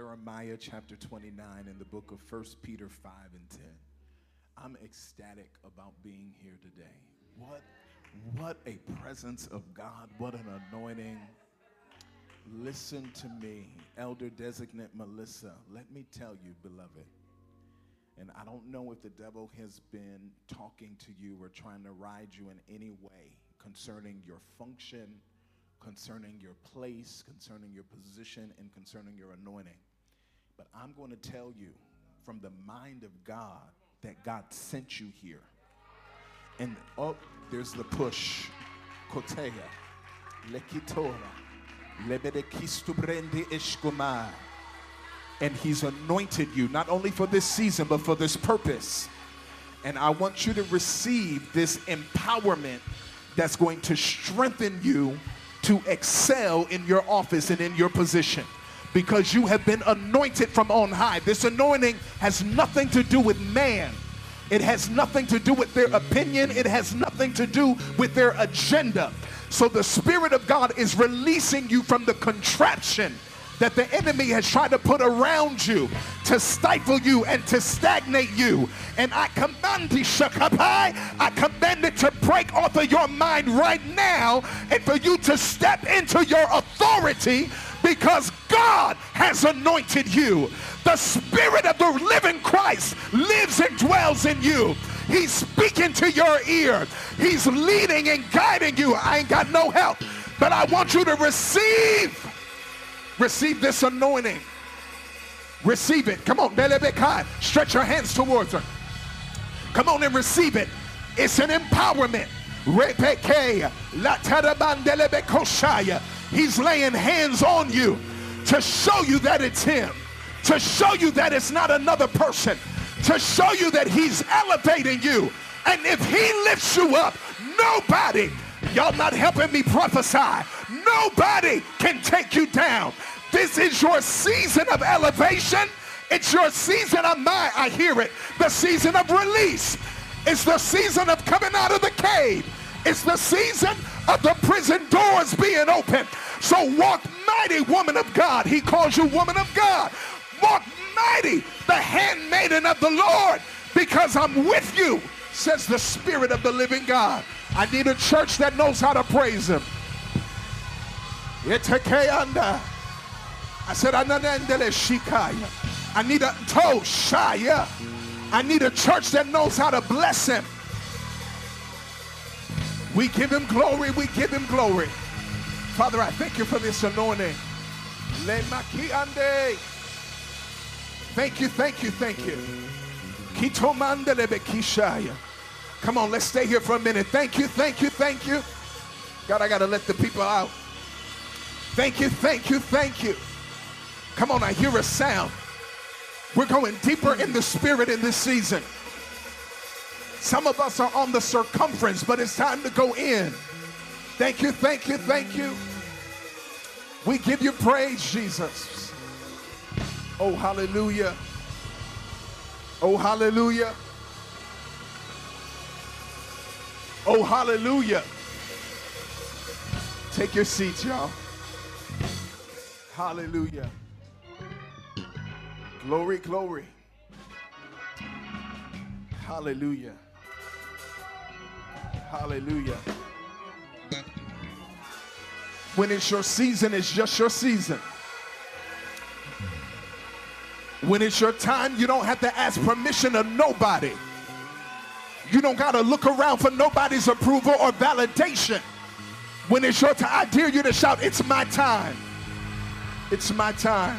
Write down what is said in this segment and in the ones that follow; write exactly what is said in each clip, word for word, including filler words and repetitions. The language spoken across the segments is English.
Jeremiah chapter twenty-nine in the book of First Peter five and ten. I'm ecstatic about being here today. What, what a presence of God. What an anointing. Listen to me, Elder Designate Melissa. Let me tell you, beloved, and I don't know if the devil has been talking to you or trying to ride you in any way concerning your function, concerning your place, concerning your position, and concerning your anointing. But I'm going to tell you from the mind of God that God sent you here. And oh, there's the push. Koteya, lekitora, lebedekistubrende ishkumai. And he's anointed you, not only for this season, but for this purpose. And I want you to receive this empowerment that's going to strengthen you to excel in your office and in your position, because you have been anointed from on high. This anointing has nothing to do with man. It has nothing to do with their opinion. It has nothing to do with their agenda. So the Spirit of God is releasing you from the contraption that the enemy has tried to put around you to stifle you and to stagnate you. And I command you, Shakapai, I command it to break off of your mind right now and for you to step into your authority, because God has anointed you. The Spirit of the living Christ lives and dwells in you. He's speaking to your ear. He's leading and guiding you. I ain't got no help, but I want you to receive Receive this anointing. Receive it. Come on. Stretch your hands towards her. Come on and receive it. It's an empowerment. He's laying hands on you to show you that it's him. To show you that it's not another person. To show you that he's elevating you. And if he lifts you up, nobody, y'all not helping me prophesy, nobody can take you down. This is your season of elevation. It's your season of my, I hear it, the season of release. It's the season of coming out of the cave. It's the season of the prison doors being open. So walk mighty, woman of God. He calls you woman of God. Walk mighty, the handmaiden of the Lord, because I'm with you, says the Spirit of the living God. I need a church that knows how to praise him. I said, I need a toshaya. I need a church that knows how to bless him. We give him glory. We give him glory. Father, I thank you for this anointing. Thank you, thank you, thank you. Come on, let's stay here for a minute. Thank you, thank you, thank you. God, I got to let the people out. Thank you, thank you, thank you. Come on, I hear a sound. We're going deeper in the Spirit in this season. Some of us are on the circumference, but it's time to go in. Thank you, thank you, thank you. We give you praise, Jesus. Oh, hallelujah. Oh, hallelujah. Oh, hallelujah. Take your seats, y'all. Hallelujah. Glory, glory. Hallelujah. Hallelujah. When it's your season, it's just your season. When it's your time, you don't have to ask permission of nobody. You don't got to look around for nobody's approval or validation. When it's your time, I dare you to shout, it's my time. It's my time.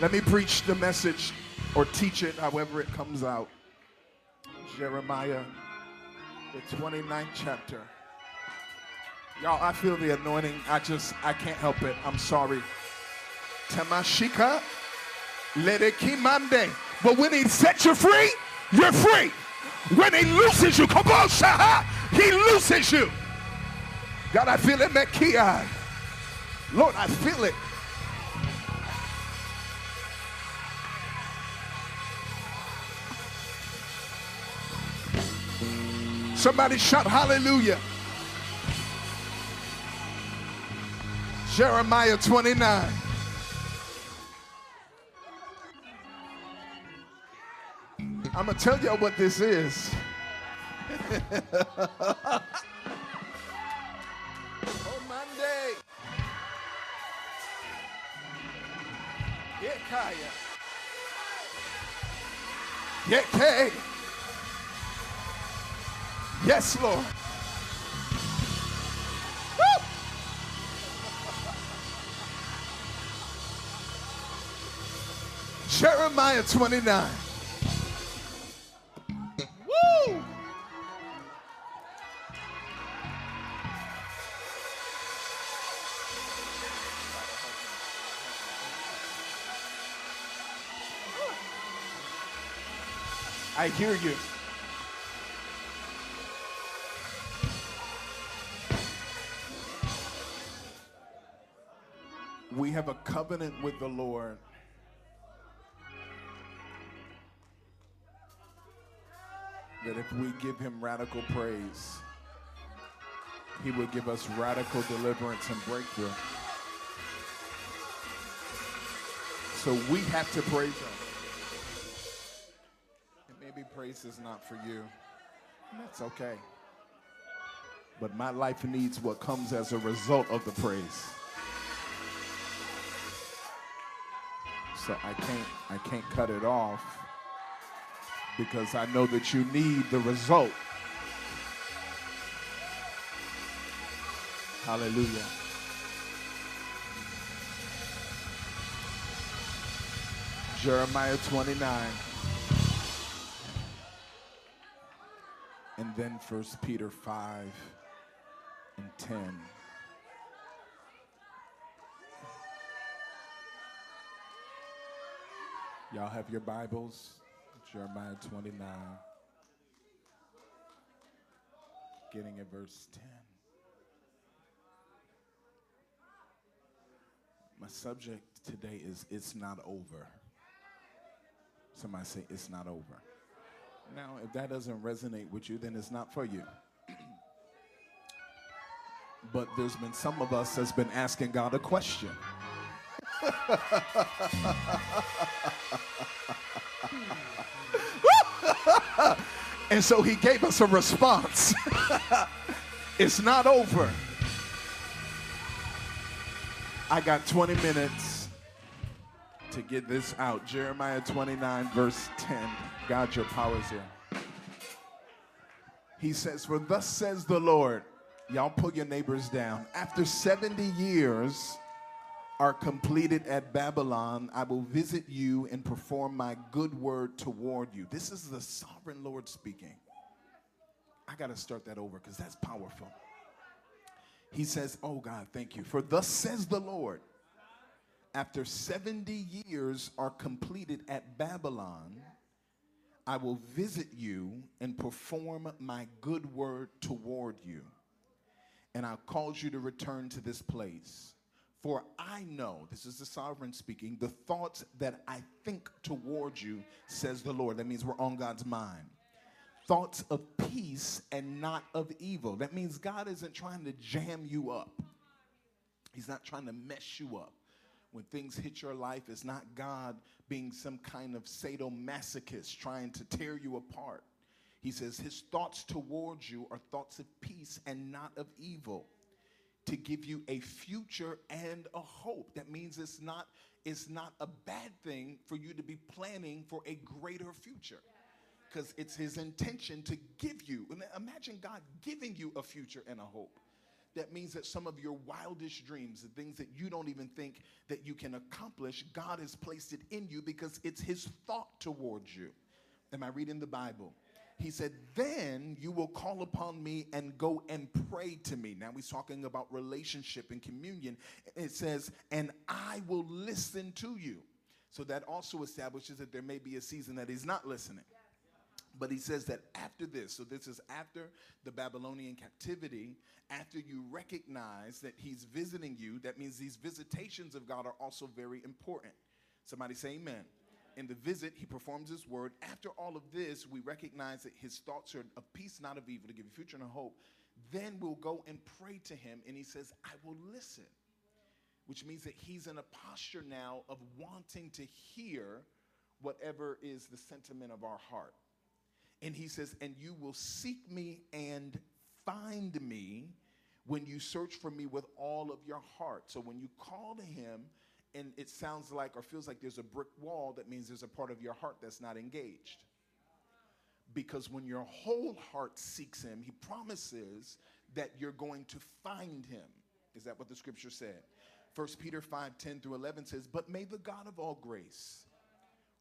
Let me preach the message or teach it, however it comes out. Jeremiah, the twenty-ninth chapter. Y'all, I feel the anointing. I just, I can't help it. I'm sorry. Tamashika, ledekimande. But when he sets you free, you're free. When he looses you, kabosha, he looses you. God, I feel it, Mekiah. Lord, I feel it. Somebody shout hallelujah. Jeremiah twenty-nine. I'm going to tell y'all what this is. Oh, Monday. Get Kaya. Get Kay. Yes, Lord. Jeremiah twenty-nine. Woo! I hear you. We have a covenant with the Lord. That if we give him radical praise, he will give us radical deliverance and breakthrough. So we have to praise him. And maybe praise is not for you. And that's okay. But my life needs what comes as a result of the praise. So I can't, I can't cut it off. Because I know that you need the result. Hallelujah. Jeremiah twenty-nine. And then First Peter five and ten. Y'all have your Bibles? Jeremiah twenty-nine, getting at verse ten. My subject today is, it's not over. Somebody say, it's not over. Now, if that doesn't resonate with you, then it's not for you. But there's been some of us that's been asking God a question. And so he gave us a response. It's not over. I got twenty minutes to get this out. Jeremiah twenty-nine, verse ten. God, your power is here. He says, for thus says the Lord. Y'all pull your neighbors down. After seventy years are completed at Babylon, I will visit you and perform my good word toward you. This is the sovereign Lord speaking. I got to start that over because that's powerful. He says, oh God, thank you. For thus says the Lord, after seventy years are completed at Babylon, I will visit you and perform my good word toward you. And I'll cause you to return to this place. For I know, this is the sovereign speaking, the thoughts that I think toward you, says the Lord. That means we're on God's mind. Thoughts of peace and not of evil. That means God isn't trying to jam you up. He's not trying to mess you up. When things hit your life, it's not God being some kind of sadomasochist trying to tear you apart. He says his thoughts towards you are thoughts of peace and not of evil. To give you a future and a hope. That means it's not, it's not a bad thing for you to be planning for a greater future. Because it's his intention to give you. Imagine God giving you a future and a hope. That means that some of your wildest dreams, the things that you don't even think that you can accomplish, God has placed it in you because it's his thought towards you. Am I reading the Bible? He said, then you will call upon me and go and pray to me. Now he's talking about relationship and communion. It says, and I will listen to you. So that also establishes that there may be a season that he's not listening. But he says that after this, so this is after the Babylonian captivity, after you recognize that he's visiting you, that means these visitations of God are also very important. Somebody say amen. In the visit, he performs his word. After all of this, we recognize that his thoughts are of peace, not of evil, to give you future and a hope. Then we'll go and pray to him, and he says, I will listen, which means that he's in a posture now of wanting to hear whatever is the sentiment of our heart. And he says, and you will seek me and find me when you search for me with all of your heart. So when you call to him and it sounds like or feels like there's a brick wall, that means there's a part of your heart that's not engaged. Because when your whole heart seeks him, he promises that you're going to find him. Is that what the scripture said? First Peter five, ten through eleven says, but may the God of all grace,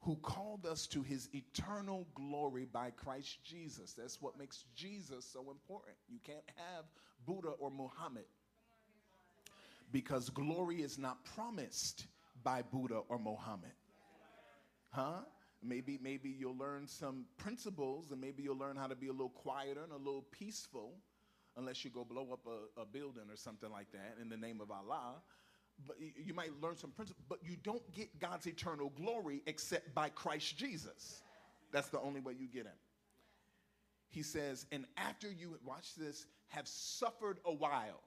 who called us to his eternal glory by Christ Jesus. That's what makes Jesus so important. You can't have Buddha or Muhammad, because glory is not promised by Buddha or Muhammad. Huh? Maybe, maybe you'll learn some principles, and maybe you'll learn how to be a little quieter and a little peaceful, unless you go blow up a, a building or something like that in the name of Allah. But you might learn some principles, but you don't get God's eternal glory except by Christ Jesus. That's the only way you get him. He says, and after you, watch this, have suffered a while.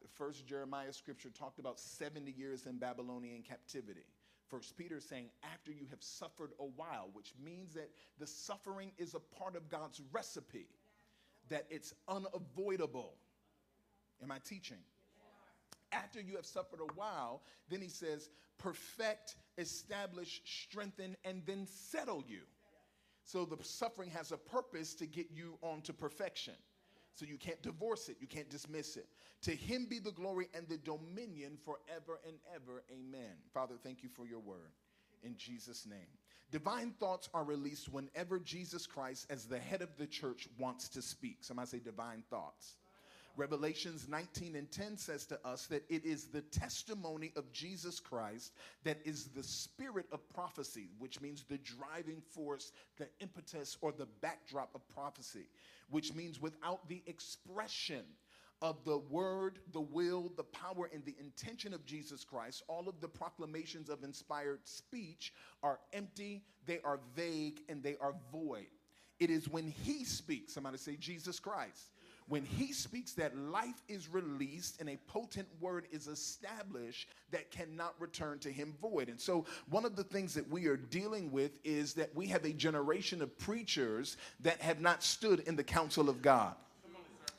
The first Jeremiah scripture talked about seventy years in Babylonian captivity. First Peter saying, after you have suffered a while, which means that the suffering is a part of God's recipe, that it's unavoidable. Am I teaching? After you have suffered a while, then he says, perfect, establish, strengthen, and then settle you. So the suffering has a purpose to get you on to perfection. So you can't divorce it. You can't dismiss it. To him be the glory and the dominion forever and ever. Amen. Father, thank you for your word. In Jesus' name. Divine thoughts are released whenever Jesus Christ, as the head of the church, wants to speak. Somebody say divine thoughts. Revelations nineteen and ten says to us that it is the testimony of Jesus Christ that is the spirit of prophecy, which means the driving force, the impetus, or the backdrop of prophecy, which means without the expression of the word, the will, the power, and the intention of Jesus Christ, all of the proclamations of inspired speech are empty, they are vague, and they are void. It is when he speaks, somebody say Jesus Christ, when he speaks, that life is released and a potent word is established that cannot return to him void. And so one of the things that we are dealing with is that we have a generation of preachers that have not stood in the counsel of God.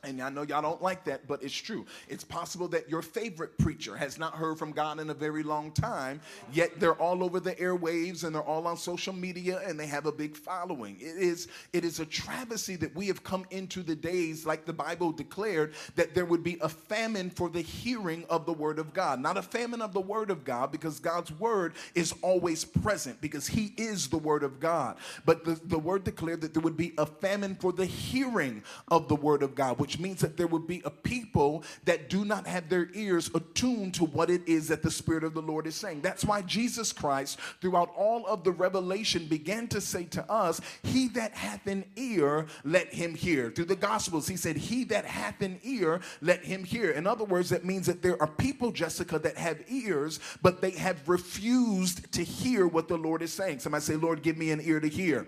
And I know y'all don't like that, but it's true. It's possible that your favorite preacher has not heard from God in a very long time, yet they're all over the airwaves and they're all on social media and they have a big following. It is, it is a travesty that we have come into the days, like the Bible declared, that there would be a famine for the hearing of the word of God. Not a famine of the word of God, because God's word is always present, because he is the word of God. But the, the word declared that there would be a famine for the hearing of the word of God, which Which means that there would be a people that do not have their ears attuned to what it is that the Spirit of the Lord is saying. That's why Jesus Christ, throughout all of the revelation, began to say to us, he that hath an ear, let him hear. Through the Gospels, he said, he that hath an ear, let him hear. In other words, that means that there are people, Jessica, that have ears, but they have refused to hear what the Lord is saying. Somebody say, Lord, give me an ear to hear.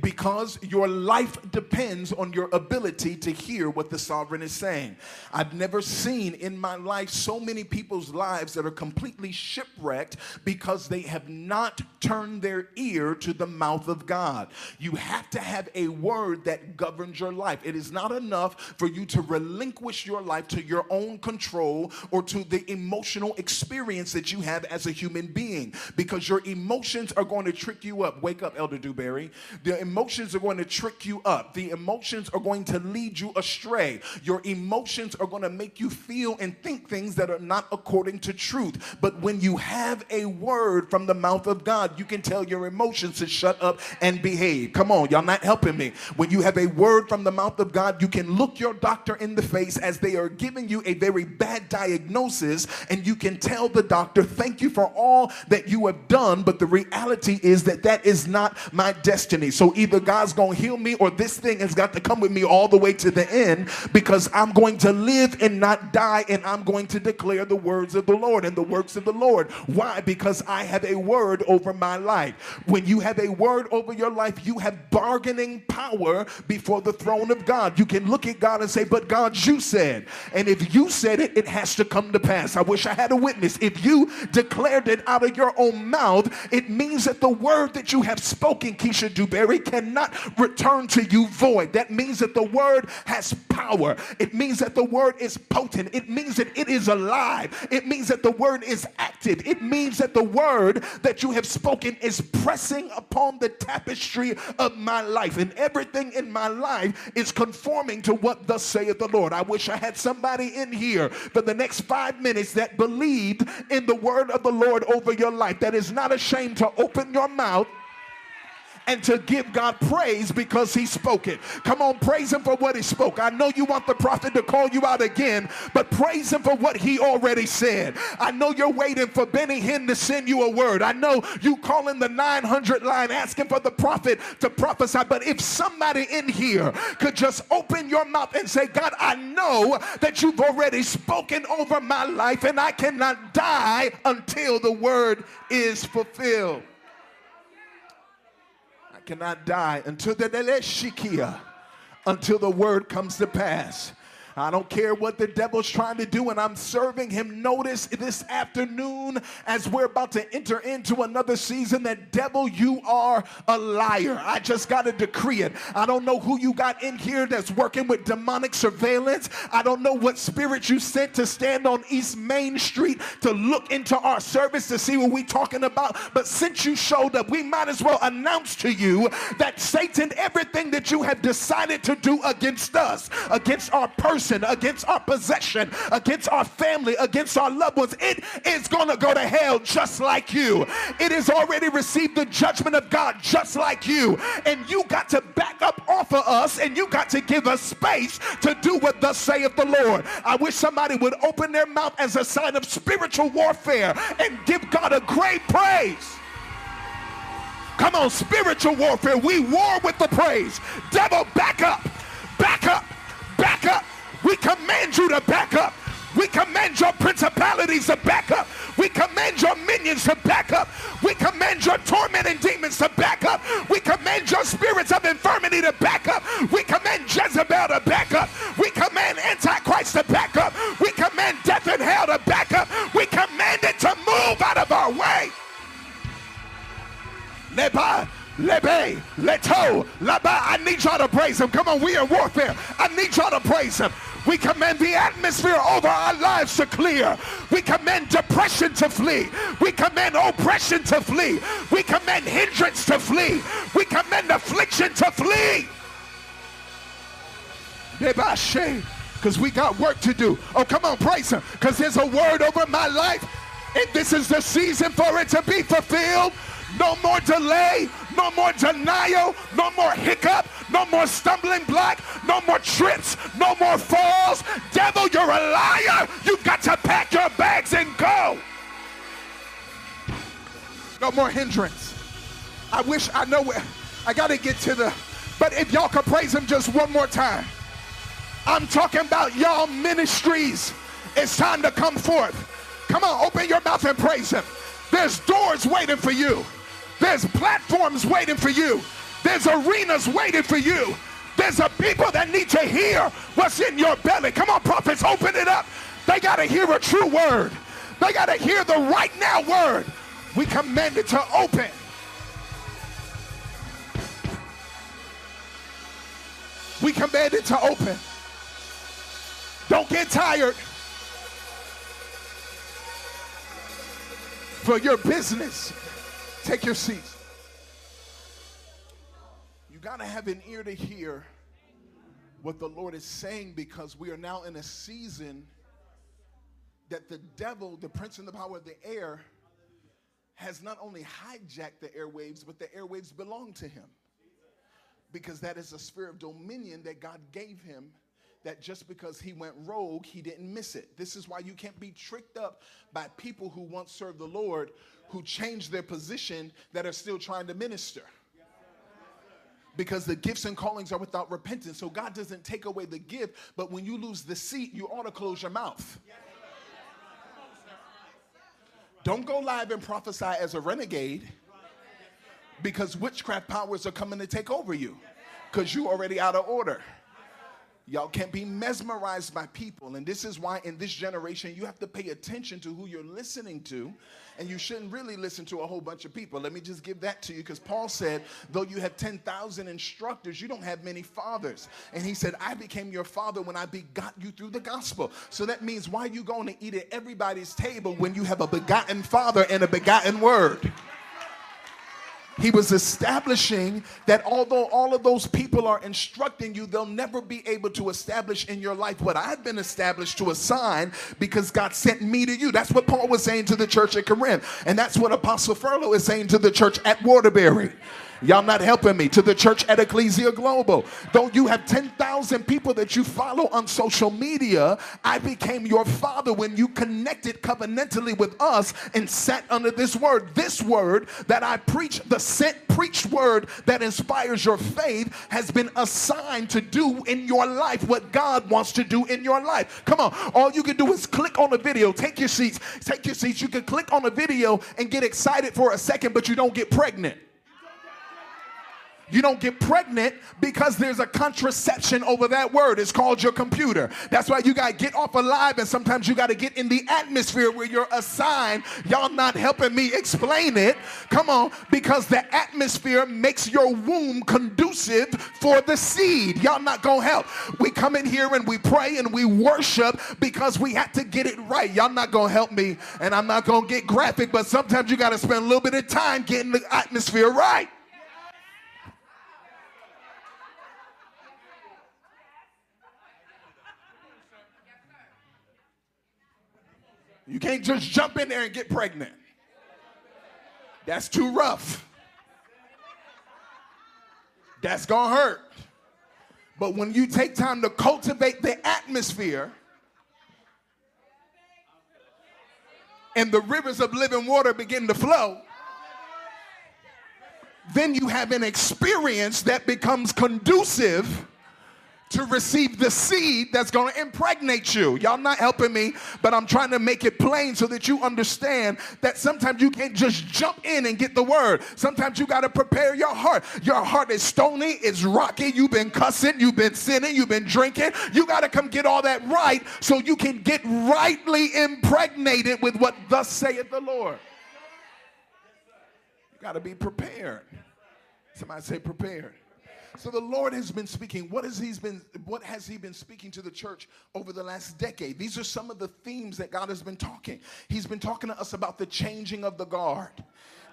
Because your life depends on your ability to hear what the sovereign is saying. I've never seen in my life so many people's lives that are completely shipwrecked because they have not turned their ear to the mouth of God. You have to have a word that governs your life. It is not enough for you to relinquish your life to your own control or to the emotional experience that you have as a human being, because your emotions are going to trick you up. Wake up, Elder Dewberry. The emotions are going to trick you up. The emotions are going to lead you astray. Your emotions are going to make you feel and think things that are not according to truth. But when you have a word from the mouth of God, you can tell your emotions to shut up and behave. Come on, y'all not helping me. When you have a word from the mouth of God, you can look your doctor in the face as they are giving you a very bad diagnosis, and you can tell the doctor, thank you for all that you have done, but the reality is that that is not my destiny. So either God's going to heal me, or this thing has got to come with me all the way to the end, because I'm going to live and not die, and I'm going to declare the words of the Lord and the works of the Lord. Why? Because I have a word over my life. When you have a word over your life, you have bargaining power before the throne of God. You can look at God and say, but God, you said. And if you said it, it has to come to pass. I wish I had a witness. If you declared it out of your own mouth, it means that the word that you have spoken, Keisha Dewberry, it cannot return to you void. That means that the word has power. It means that the word is potent. It means that it is alive. It means that the word is active. It means that the word that you have spoken is pressing upon the tapestry of my life, and everything in my life is conforming to what thus saith the Lord. I wish I had somebody in here for the next five minutes that believed in the word of the Lord over your life, that is not ashamed to open your mouth and to give God praise because he spoke it. Come on, praise him for what he spoke. I know you want the prophet to call you out again, but praise him for what he already said. I know you're waiting for Benny Hinn to send you a word. I know you calling the nine hundred line asking for the prophet to prophesy, but if somebody in here could just open your mouth and say, God, I know that you've already spoken over my life, and I cannot die until the word is fulfilled. Cannot die until the Shikia, until the word comes to pass. I don't care what the devil's trying to do, and I'm serving him. Notice this afternoon, as we're about to enter into another season, that devil, you are a liar. I just got to decree it. I don't know who you got in here that's working with demonic surveillance. I don't know what spirit you sent to stand on East Main Street to look into our service to see what we're talking about. But since you showed up, we might as well announce to you that Satan, everything that you have decided to do against us, against our person, against our possession, against our family, against our loved ones, it is going to go to hell just like you. It has already received the judgment of God just like you. And you got to back up off of us, and you got to give us space to do what thus saith the Lord. I wish somebody would open their mouth as a sign of spiritual warfare and give God a great praise. Come on, spiritual warfare. We war with the praise. Devil, back up. Back up. Back up. We command you to back up. We command your principalities to back up. We command your minions to back up. We command your tormenting demons to back up. We command your spirits of infirmity to back up. We command Jezebel to back up. We command Antichrist to back up. We command death and hell to back up. We command it to move out of our way. Nebai. Lebe, Leto, Laba. I need y'all to praise him. Come on, we are in warfare. I need y'all to praise him. We command the atmosphere over our lives to clear. We command depression to flee. We command oppression to flee. We command hindrance to flee. We command affliction to flee. Nebashe, because we got work to do. Oh, come on, praise him, because there's a word over my life, and this is the season for it to be fulfilled. No more delay, no more denial, no more hiccup, no more stumbling block, no more trips, no more falls. Devil, you're a liar. You've got to pack your bags and go. No more hindrance. I wish I know where I got to get to the, but if y'all could praise him just one more time. I'm talking about y'all ministries. It's time to come forth. Come on, open your mouth and praise him. There's doors waiting for you. There's platforms waiting for you. There's arenas waiting for you. There's a people that need to hear what's in your belly. Come on, prophets, open it up. They got to hear a true word. They got to hear the right now word. We command it to open. We command it to open. Don't get tired. For your business. Take your seats. You got to have an ear to hear what the Lord is saying, because we are now in a season that the devil, the prince and the power of the air, has not only hijacked the airwaves, but the airwaves belong to him, because that is a sphere of dominion that God gave him, that just because he went rogue, he didn't miss it. This is why you can't be tricked up by people who once served the Lord, who changed their position, that are still trying to minister. Because the gifts and callings are without repentance. So God doesn't take away the gift, but when you lose the seat, you ought to close your mouth. Don't go live and prophesy as a renegade, because witchcraft powers are coming to take over you, because you're already out of order. Y'all can be mesmerized by people. And this is why in this generation, you have to pay attention to who you're listening to. And you shouldn't really listen to a whole bunch of people. Let me just give that to you, because Paul said, though you have ten thousand instructors, you don't have many fathers. And he said, I became your father when I begot you through the gospel. So that means why are you going to eat at everybody's table when you have a begotten father and a begotten word? He was establishing that although all of those people are instructing you, they'll never be able to establish in your life what I've been established to assign, because God sent me to you. That's what Paul was saying to the church at Corinth. And that's what Apostle Perla is saying to the church at Waterbury. Y'all not helping me. To the church at Ecclesia Global. Though you have ten thousand people that you follow on social media, I became your father when you connected covenantally with us and sat under this word. This word that I preach, the sent preached word that inspires your faith, has been assigned to do in your life what God wants to do in your life. Come on. All you can do is click on a video. Take your seats. Take your seats. You can click on a video and get excited for a second, but you don't get pregnant. You don't get pregnant because there's a contraception over that word. It's called your computer. That's why you got to get off alive, and sometimes you got to get in the atmosphere where you're assigned. Y'all not helping me explain it. Come on. Because the atmosphere makes your womb conducive for the seed. Y'all not going to help. We come in here and we pray and we worship because we have to get it right. Y'all not going to help me, and I'm not going to get graphic, but sometimes you got to spend a little bit of time getting the atmosphere right. You can't just jump in there and get pregnant. That's too rough. That's gonna hurt. But when you take time to cultivate the atmosphere and the rivers of living water begin to flow, then you have an experience that becomes conducive to receive the seed that's going to impregnate you. Y'all not helping me, but I'm trying to make it plain so that you understand that sometimes you can't just jump in and get the word. Sometimes you got to prepare your heart. Your heart is stony, it's rocky. You've been cussing, you've been sinning, you've been drinking. You got to come get all that right so you can get rightly impregnated with what thus saith the Lord. You got to be prepared. Somebody say prepared. So the Lord has been speaking. What has He's been? What has He been speaking to the church over the last decade? These are some of the themes that God has been talking. He's been talking to us about the changing of the guard,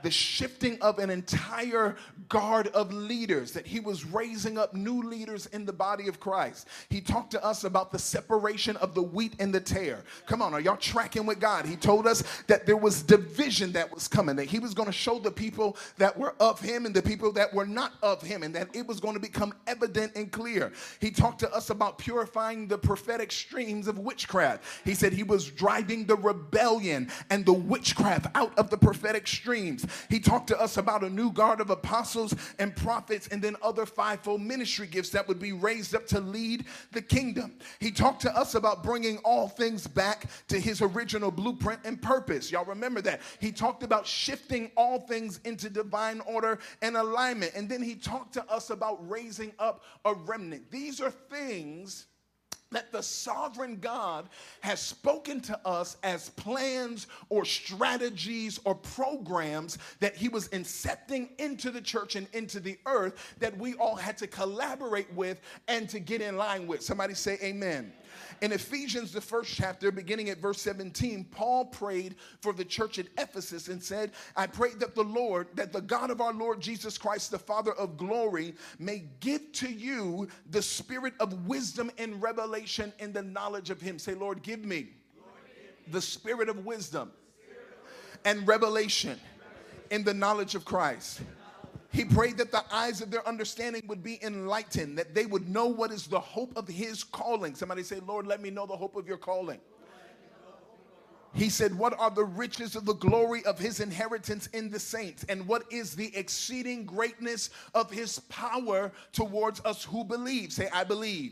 the shifting of an entire guard of leaders, that He was raising up new leaders in the body of Christ. He talked to us about the separation of the wheat and the tare. Come on, are y'all tracking with God? He told us that there was division that was coming, that He was going to show the people that were of Him and the people that were not of Him, and that it was going to become evident and clear. He talked to us about purifying the prophetic streams of witchcraft. He said He was driving the rebellion and the witchcraft out of the prophetic streams. He talked to us about a new guard of apostles and prophets, and then other fivefold ministry gifts that would be raised up to lead the kingdom. He talked to us about bringing all things back to His original blueprint and purpose. Y'all remember that. He talked about shifting all things into divine order and alignment. And then He talked to us about raising up a remnant. These are things that the sovereign God has spoken to us as plans or strategies or programs that He was incepting into the church and into the earth that we all had to collaborate with and to get in line with. Somebody say amen. In Ephesians, the first chapter, beginning at verse seventeen, Paul prayed for the church at Ephesus and said, I pray that the Lord, that the God of our Lord Jesus Christ, the Father of glory, may give to you the spirit of wisdom and revelation in the knowledge of Him. Say, Lord, give me, Lord, give me the spirit of wisdom, spirit of wisdom and revelation in the knowledge of Christ. He prayed that the eyes of their understanding would be enlightened, that they would know what is the hope of His calling. Somebody say, Lord, let me know the hope of your calling. He said, what are the riches of the glory of His inheritance in the saints? And what is the exceeding greatness of His power towards us who believe? Say, I believe. I believe.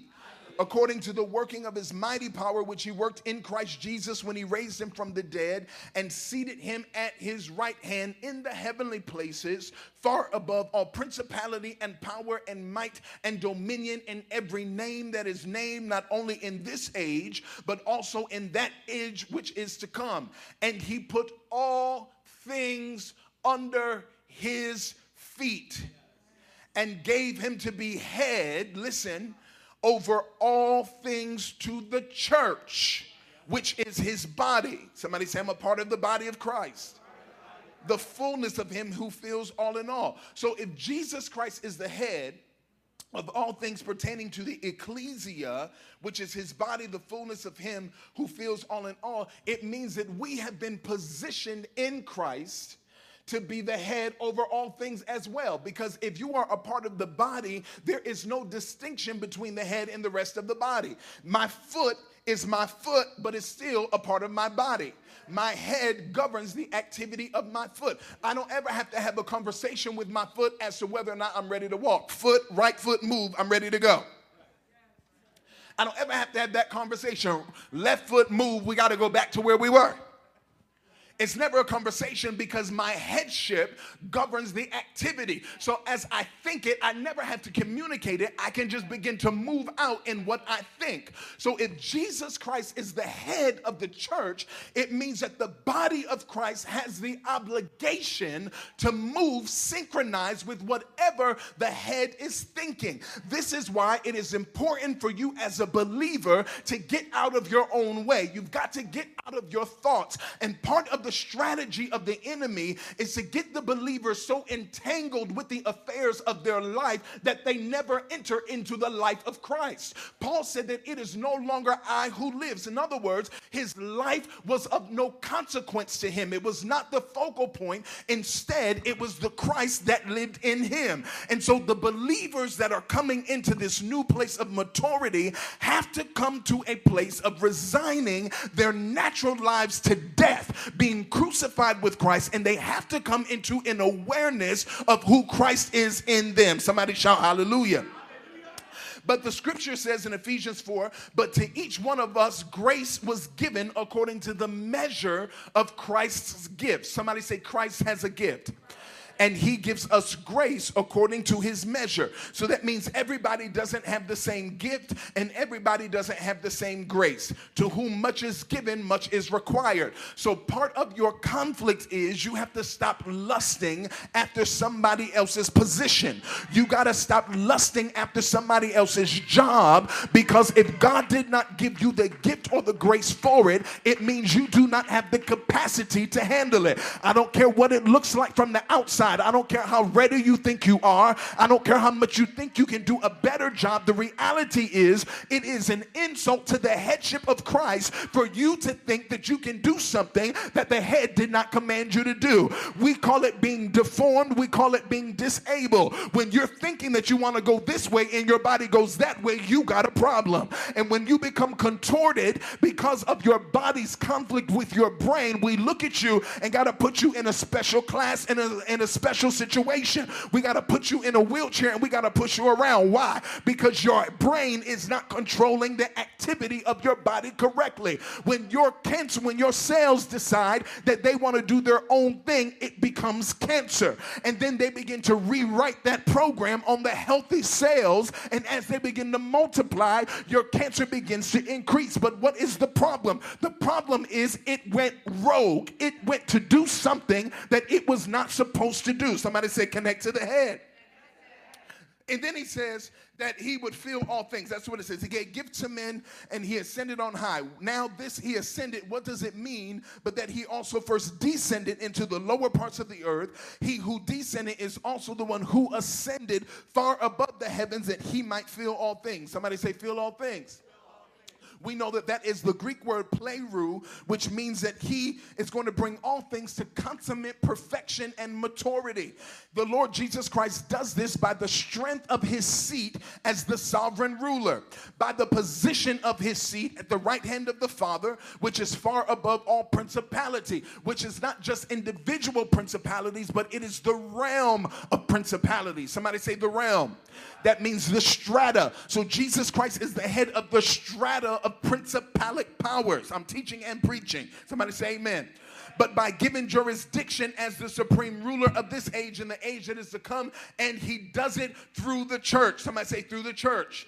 according to the working of his mighty power, which he worked in Christ Jesus when he raised him from the dead and seated him at his right hand in the heavenly places, far above all principality and power and might and dominion, in every name that is named, not only in this age, but also in that age which is to come. And he put all things under his feet and gave him to be head, listen, over all things to the church, which is his body. Somebody say, I'm a part of the body of Christ. The fullness of him who fills all in all. So if Jesus Christ is the head of all things pertaining to the ecclesia, which is his body, the fullness of him who fills all in all, it means that we have been positioned in Christ to be the head over all things as well. Because if you are a part of the body, there is no distinction between the head and the rest of the body. My foot is my foot, but it's still a part of my body. My head governs the activity of my foot. I don't ever have to have a conversation with my foot as to whether or not I'm ready to walk. Foot, right foot, move, I'm ready to go. I don't ever have to have that conversation. Left foot, move, we got to go back to where we were. It's never a conversation because my headship governs the activity. So as I think it, I never have to communicate it. I can just begin to move out in what I think. So if Jesus Christ is the head of the church, it means that the body of Christ has the obligation to move synchronized with whatever the head is thinking. This is why it is important for you as a believer to get out of your own way. You've got to get out of your thoughts. And part of the strategy of the enemy is to get the believers so entangled with the affairs of their life that they never enter into the life of Christ. Paul said that it is no longer I who lives. In other words, his life was of no consequence to him. It was not the focal point. Instead, it was the Christ that lived in him. And so the believers that are coming into this new place of maturity have to come to a place of resigning their natural lives to death, being crucified with Christ, and they have to come into an awareness of who Christ is in them. Somebody shout hallelujah. But the scripture says in Ephesians four, but to each one of us grace was given according to the measure of Christ's gift. Somebody say Christ has a gift. And he gives us grace according to his measure. So that means everybody doesn't have the same gift and everybody doesn't have the same grace. To whom much is given, much is required. So part of your conflict is you have to stop lusting after somebody else's position. You got to stop lusting after somebody else's job, because if God did not give you the gift or the grace for it, it means you do not have the capacity to handle it. I don't care what it looks like from the outside. I don't care how ready you think you are. I don't care how much you think you can do a better job. The reality is, it is an insult to the headship of Christ for you to think that you can do something that the head did not command you to do. We call it being deformed. We call it being disabled. When you're thinking that you want to go this way and your body goes that way, you got a problem. And when you become contorted because of your body's conflict with your brain, we look at you and got to put you in a special class, in a, in a special situation. We got to put you in a wheelchair and we got to push you around. Why? Because your brain is not controlling the activity of your body correctly. When your cancer, when your cells decide that they want to do their own thing, it becomes cancer. And then they begin to rewrite that program on the healthy cells. And as they begin to multiply, your cancer begins to increase. But what is the problem? The problem is it went rogue. It went to do something that it was not supposed to do. Somebody say connect to the head. And then he says that he would fill all things. That's what it says. He gave gifts to men and he ascended on high. Now this he ascended, what does it mean? But that he also first descended into the lower parts of the earth. He who descended is also the one who ascended far above the heavens, that he might fill all things. Somebody say fill all things. we know that that is the Greek word pleiru, which means that he is going to bring all things to consummate perfection and maturity. The Lord Jesus Christ does this by the strength of his seat as the sovereign ruler, by the position of his seat at the right hand of the Father, which is far above all principality, which is not just individual principalities, but it is the realm of principalities. Somebody say the realm. That means the strata. So Jesus Christ is the head of the strata of principalic powers. I'm teaching and preaching. Somebody say amen. But by giving jurisdiction as the supreme ruler of this age and the age that is to come, and he does it through the church. Somebody say through the church.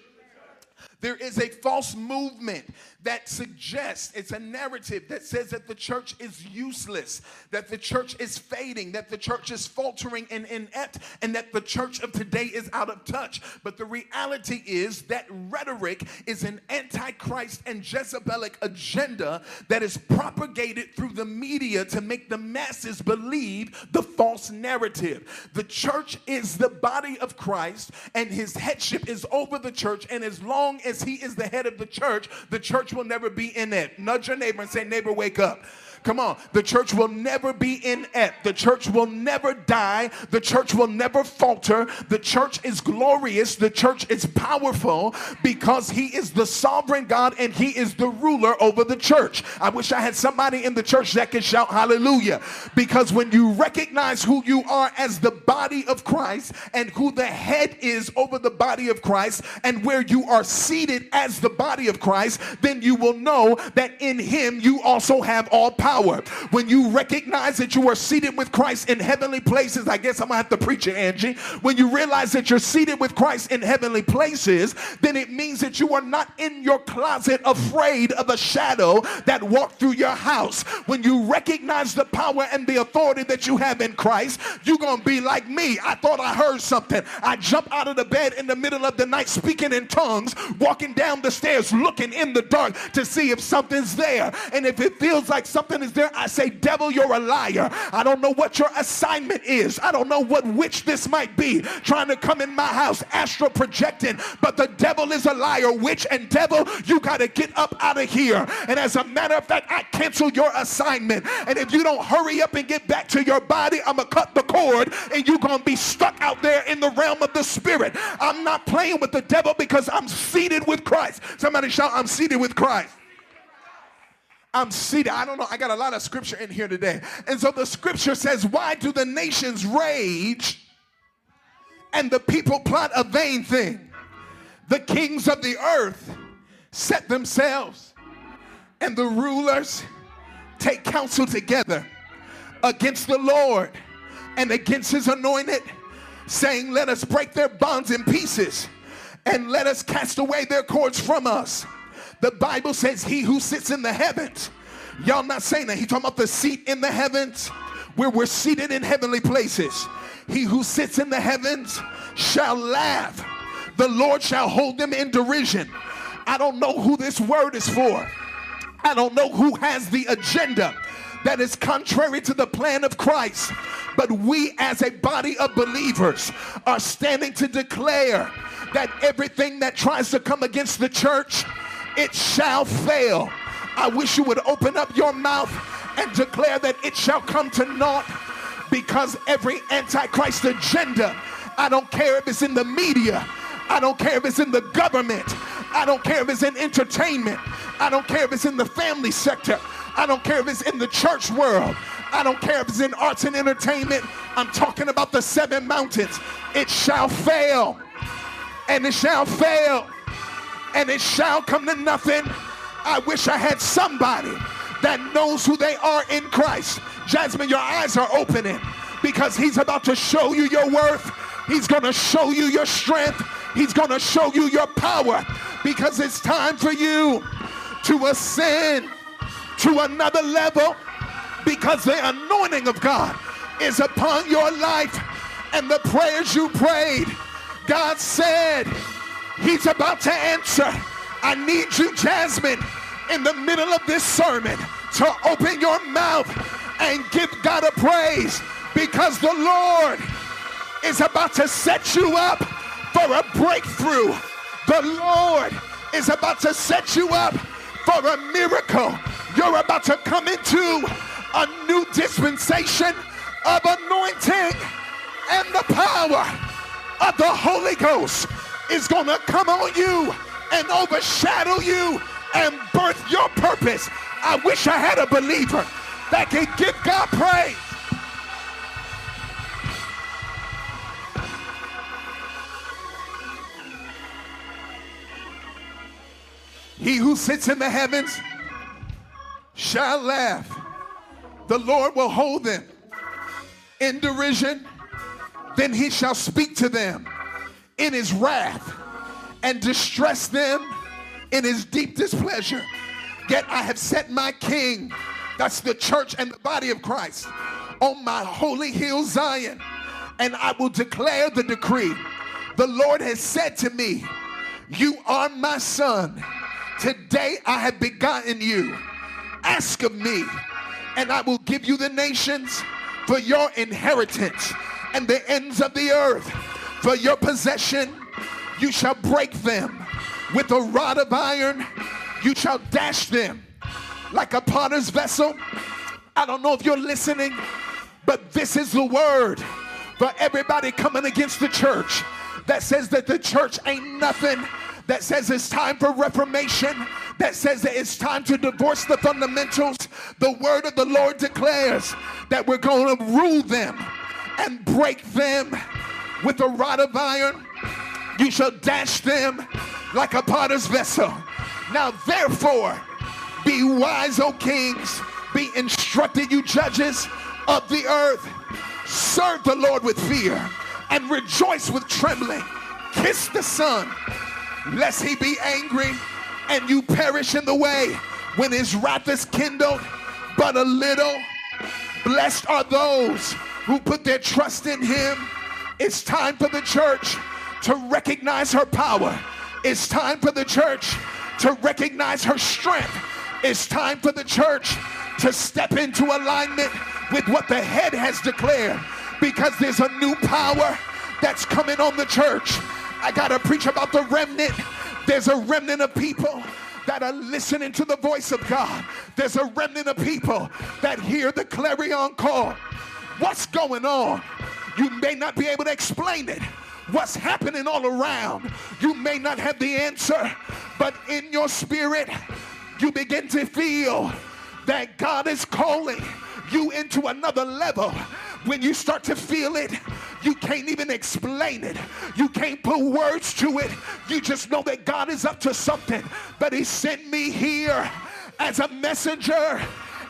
There is a false movement that suggests, it's a narrative that says that the church is useless, that the church is fading, that the church is faltering and inept, and that the church of today is out of touch. But the reality is that rhetoric is an antichrist and Jezebelic agenda that is propagated through the media to make the masses believe the false narrative. The church is the body of Christ, and his headship is over the church, and as long as he is the head of the church, the church will never be inept. Nudge your neighbor and say, neighbor, wake up. Come on. The church will never be inept. The church will never die. The church will never falter. The church is glorious. The church is powerful because he is the sovereign God and he is the ruler over the church. I wish I had somebody in the church that could shout hallelujah, because when you recognize who you are as the body of Christ and who the head is over the body of Christ and where you are seated as the body of Christ, then you will know that in him you also have all power. Power. When you recognize that you are seated with Christ in heavenly places, I guess I'm gonna have to preach it, Angie. When you realize that you're seated with Christ in heavenly places, then it means that you are not in your closet afraid of a shadow that walked through your house. When you recognize the power and the authority that you have in Christ, you're gonna be like me. I thought I heard something. I jumped out of the bed in the middle of the night speaking in tongues, walking down the stairs, looking in the dark to see if something's there. And if it feels like something is there, I say, devil, you're a liar. I don't know what your assignment is. I don't know what witch this might be trying to come in my house, astral projecting, but the devil is a liar. Witch and devil, you got to get up out of here. And as a matter of fact, I cancel your assignment. And if you don't hurry up and get back to your body, I'm going to cut the cord and you're going to be stuck out there in the realm of the spirit. I'm not playing with the devil because I'm seated with Christ. Somebody shout, I'm seated with Christ. I'm seated. I don't know. I got a lot of scripture in here today. And so the scripture says, why do the nations rage and the people plot a vain thing? The kings of the earth set themselves and the rulers take counsel together against the Lord and against his anointed, saying, let us break their bonds in pieces and let us cast away their cords from us. The Bible says he who sits in the heavens. Y'all not saying that. He's talking about the seat in the heavens where we're seated in heavenly places. He who sits in the heavens shall laugh. The Lord shall hold them in derision. I don't know who this word is for. I don't know who has the agenda that is contrary to the plan of Christ. But we as a body of believers are standing to declare that everything that tries to come against the church, it shall fail. I wish you would open up your mouth and declare that it shall come to naught, because every Antichrist agenda, I don't care if it's in the media, I don't care if it's in the government, I don't care if it's in entertainment, I don't care if it's in the family sector, I don't care if it's in the church world, I don't care if it's in arts and entertainment, I'm talking about the seven mountains. It shall fail, and it shall fail, and it shall come to nothing. I wish I had somebody that knows who they are in Christ. Jasmine, your eyes are opening because he's about to show you your worth. He's going to show you your strength. He's going to show you your power, because it's time for you to ascend to another level, because the anointing of God is upon your life, and the prayers you prayed, God said he's about to answer. I need you, Jasmine, in the middle of this sermon to open your mouth and give God a praise, because the Lord is about to set you up for a breakthrough. The Lord is about to set you up for a miracle. You're about to come into a new dispensation of anointing, and the power of the Holy Ghost is going to come on you and overshadow you and birth your purpose. I wish I had a believer that can give God praise. He who sits in the heavens shall laugh. The Lord will hold them in derision. Then he shall speak to them in his wrath and distress them in his deep displeasure. Yet I have set my king, that's the church and the body of Christ, on my holy hill Zion, and I will declare the decree. The Lord has said to me, you are my son. Today I have begotten you. Ask of me, and I will give you the nations for your inheritance, and the ends of the earth for your possession. You shall break them with a rod of iron. You shall dash them like a potter's vessel. I don't know if you're listening, but this is the word for everybody coming against the church that says that the church ain't nothing, that says it's time for reformation, that says that it's time to divorce the fundamentals. The word of the Lord declares that we're going to rule them and break them with a rod of iron. You shall dash them like a potter's vessel. Now therefore, be wise, O kings, be instructed, you judges of the earth. Serve the Lord with fear and rejoice with trembling. Kiss the Son, lest he be angry and you perish in the way when his wrath is kindled but a little. Blessed are those who put their trust in him. It's time for the church to recognize her power. It's time for the church to recognize her strength. It's time for the church to step into alignment with what the head has declared, because there's a new power that's coming on the church. I gotta preach about the remnant. There's a remnant of people that are listening to the voice of God. There's a remnant of people that hear the clarion call. What's going on? You may not be able to explain it. What's happening all around? You may not have the answer, but in your spirit, you begin to feel that God is calling you into another level. When you start to feel it, you can't even explain it. You can't put words to it. You just know that God is up to something. But he sent me here as a messenger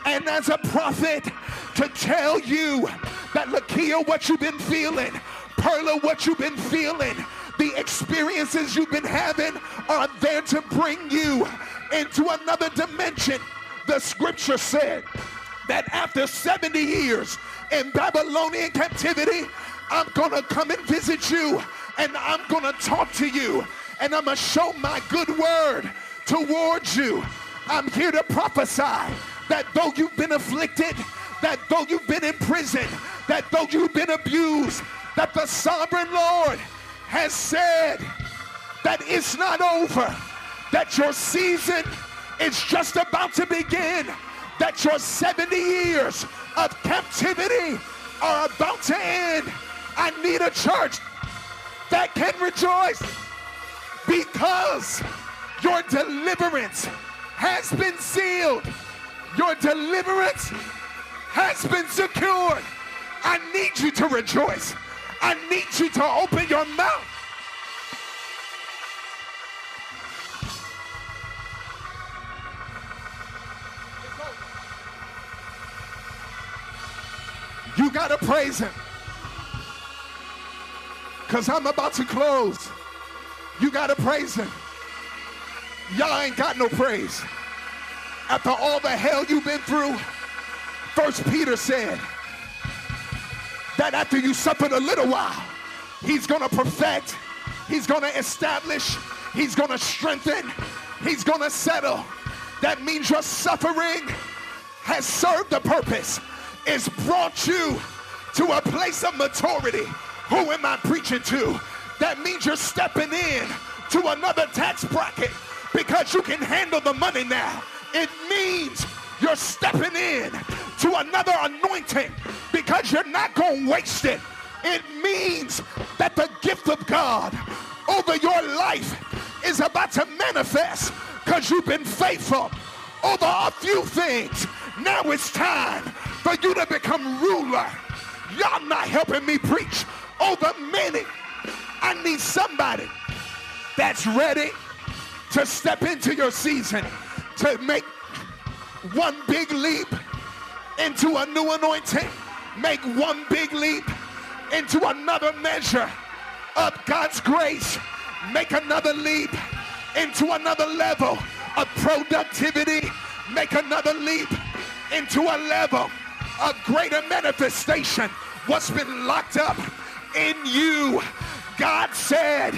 and as a prophet to tell you that, Lakia, what you've been feeling, Perla, what you've been feeling, the experiences you've been having are there to bring you into another dimension. The scripture said that after seventy years in Babylonian captivity, I'm going to come and visit you, and I'm going to talk to you, and I'm going to show my good word towards you. I'm here to prophesy that though you've been afflicted, that though you've been in prison, that though you've been abused, that the sovereign Lord has said that it's not over, that your season is just about to begin, that your seventy years of captivity are about to end. I need a church that can rejoice because your deliverance has been sealed. Your deliverance has been secured. I need you to rejoice. I need you to open your mouth. You gotta praise him, because I'm about to close. You gotta praise him. Y'all ain't got no praise. After all the hell you've been through, First Peter said that after you suffered a little while, he's gonna perfect, he's gonna establish, he's gonna strengthen, he's gonna settle. That means your suffering has served a purpose. It's brought you to a place of maturity. Who am I preaching to? That means you're stepping in to another tax bracket. because you can handle the money now. It means you're stepping in to another anointing because you're not going to waste it. It means that the gift of God over your life is about to manifest because you've been faithful over a few things. Now it's time for you to become ruler. Y'all not helping me preach over many. I need somebody that's ready to step into your season, to make one big leap into a new anointing, make one big leap into another measure of God's grace, make another leap into another level of productivity, make another leap into a level of greater manifestation. What's been locked up in you, God said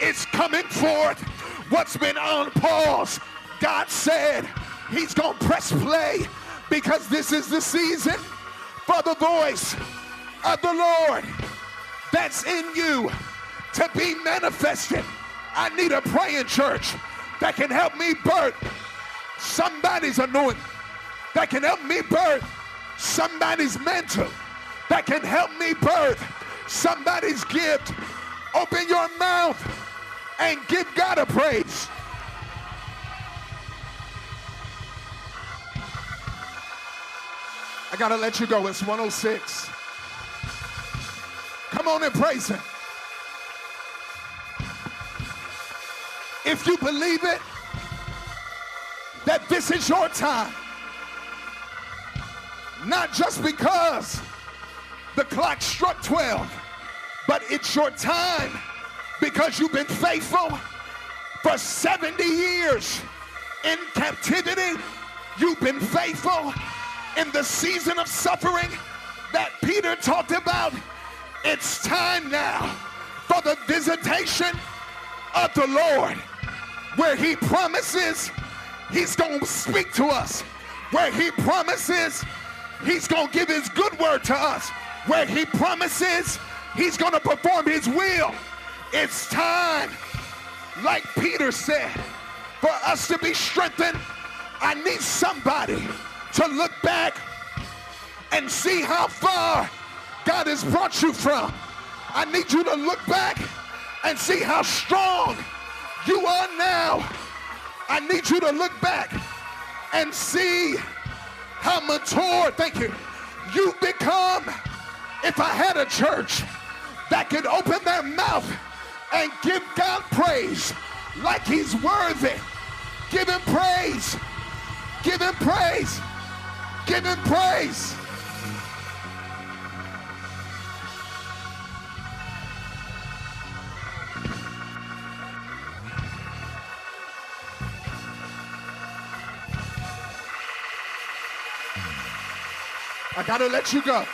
it's coming forth. What's been on pause, God said he's gonna press play, because this is the season for the voice of the Lord that's in you to be manifested. I need a praying church that can help me birth somebody's anointing, that can help me birth somebody's mantle, that can help me birth somebody's gift. Open your mouth and give God a praise. I gotta let you go. It's one oh six. Come on and praise him. If you believe it, that this is your time, not just because the clock struck twelve, but it's your time because you've been faithful for seventy years in captivity. You've been faithful in the season of suffering that Peter talked about. It's time now for the visitation of the Lord, where he promises he's going to speak to us, where he promises he's going to give his good word to us, where he promises he's going to perform his will. It's time, like Peter said, for us to be strengthened. I need somebody to look back and see how far God has brought you from. I need you to look back and see how strong you are now. I need you to look back and see how mature, thank you, you've become. If I had a church that could open their mouth and give God praise like he's worthy, give him praise, give him praise, give him praise. I gotta let you go,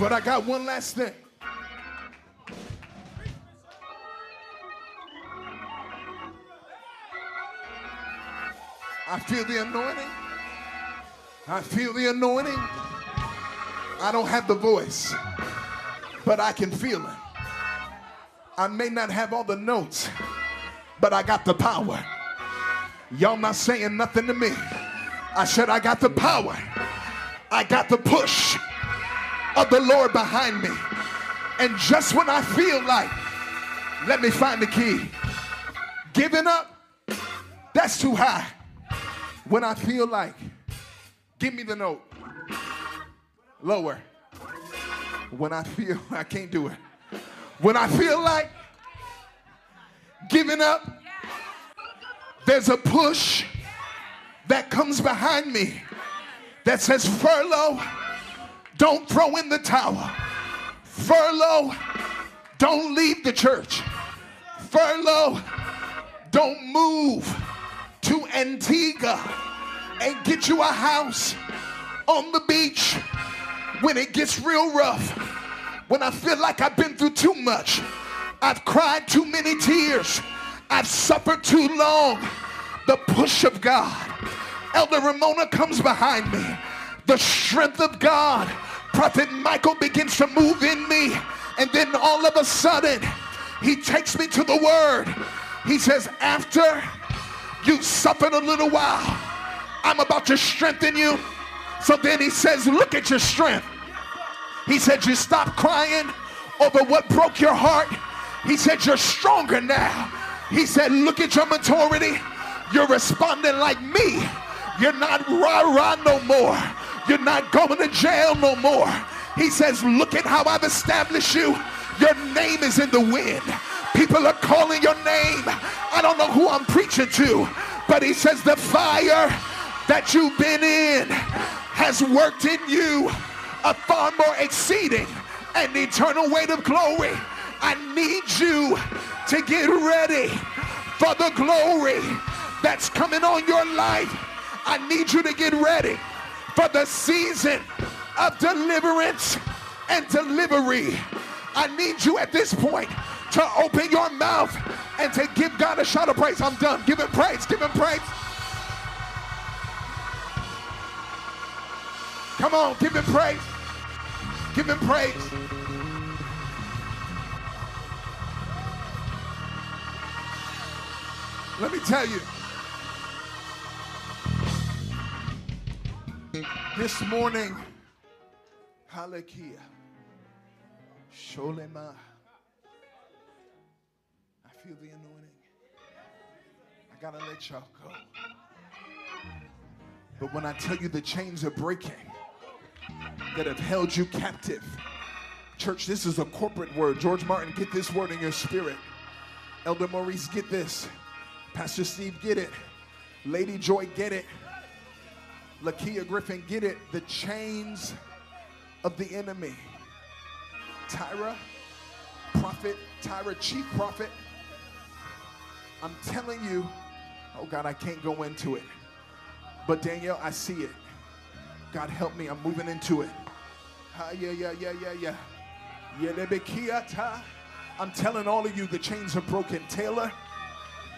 but I got one last thing. I feel the anointing. I feel the anointing. I don't have the voice, but I can feel it. I may not have all the notes, but I got the power. Y'all not saying nothing to me. I said I got the power. I got the push of the Lord behind me. And just when I feel like, let me find the key. Giving up, that's too high. When I feel like, give me the note. Lower. When I feel, I can't do it. When I feel like giving up, there's a push that comes behind me that says, furlough, don't throw in the towel. Furlough, don't leave the church. Furlough, don't move to Antigua and get you a house on the beach when it gets real rough. When I feel like I've been through too much, I've cried too many tears, I've suffered too long, the push of God. Elder Ramona comes behind me. The strength of God. Prophet Michael begins to move in me. And then all of a sudden, he takes me to the word. He says, after you suffered a little while, I'm about to strengthen you. So then he says, look at your strength. He said, you stopped crying over what broke your heart. He said, you're stronger now. He said, look at your maturity. You're responding like me. You're not rah-rah no more. You're not going to jail no more. He says, look at how I've established you. Your name is in the wind. People are calling your name. I don't know who I'm preaching to, but he says the fire that you've been in has worked in you a far more exceeding and eternal weight of glory. I need you to get ready for the glory that's coming on your life. I need you to get ready for the season of deliverance and delivery. I need you at this point to open your mouth and to give God a shout of praise. I'm done. Give him praise. Give him praise. Come on. Give him praise. Give him praise. Let me tell you, this morning, Halakia, Sholema, I feel the anointing. I gotta let y'all go. But when I tell you the chains are breaking that have held you captive, church, this is a corporate word. George Martin, get this word in your spirit. Elder Maurice, get this. Pastor Steve, get it. Lady Joy, get it. Lakia Griffin, get it. The chains of the enemy. Tyra, prophet, Tyra, chief prophet. I'm telling you, oh God, I can't go into it. But Danielle, I see it. God help me, I'm moving into it. Ha, yeah, yeah, yeah, yeah, yeah. I'm telling all of you, the chains are broken. Taylor,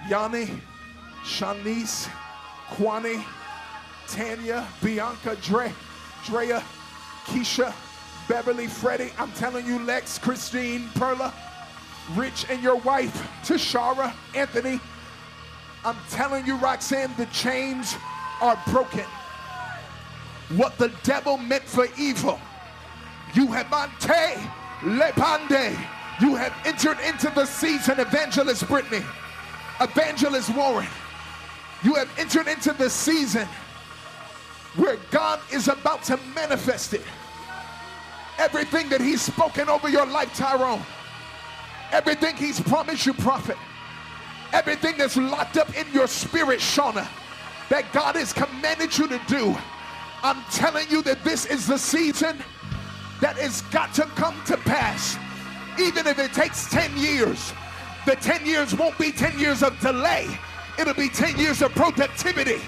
Yanni, Shanice, Kwani, Tanya, Bianca, Dre, Drea, Keisha, Beverly, Freddie. I'm telling you, Lex, Christine, Perla, Rich and your wife, Tashara, Anthony. I'm telling you, Roxanne, the chains are broken. What the devil meant for evil, you have ante lepande. You have entered into the season, Evangelist Brittany. Evangelist Warren, you have entered into the season where God is about to manifest it. Everything that he's spoken over your life, Tyrone. Everything he's promised you, prophet. Everything that's locked up in your spirit, Shauna, that God has commanded you to do. I'm telling you that this is the season that has got to come to pass. Even if it takes ten years, the ten years won't be ten years of delay. It'll be ten years of productivity.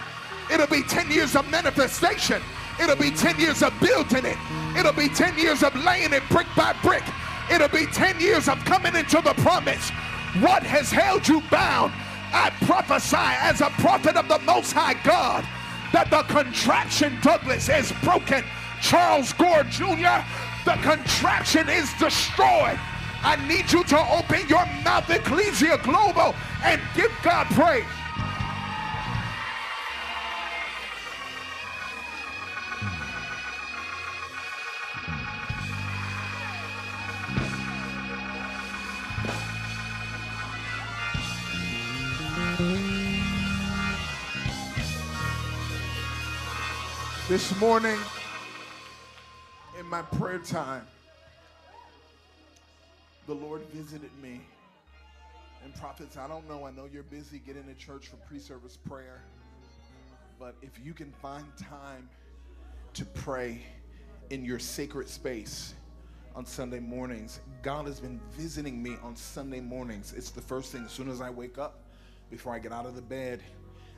It'll be ten years of manifestation. It'll be ten years of building it. It'll be ten years of laying it brick by brick. It'll be ten years of coming into the promise. What has held you bound? I prophesy as a prophet of the Most High God that the contraption, Douglas, is broken. Charles Gore Junior, the contraption is destroyed. I need you to open your mouth, Ecclesia Global, and give God praise. This morning, in my prayer time, the Lord visited me. And prophets, I don't know, I know you're busy getting to church for pre-service prayer, but if you can find time to pray in your sacred space on Sunday mornings, God has been visiting me on Sunday mornings. It's the first thing. As soon as I wake up, before I get out of the bed,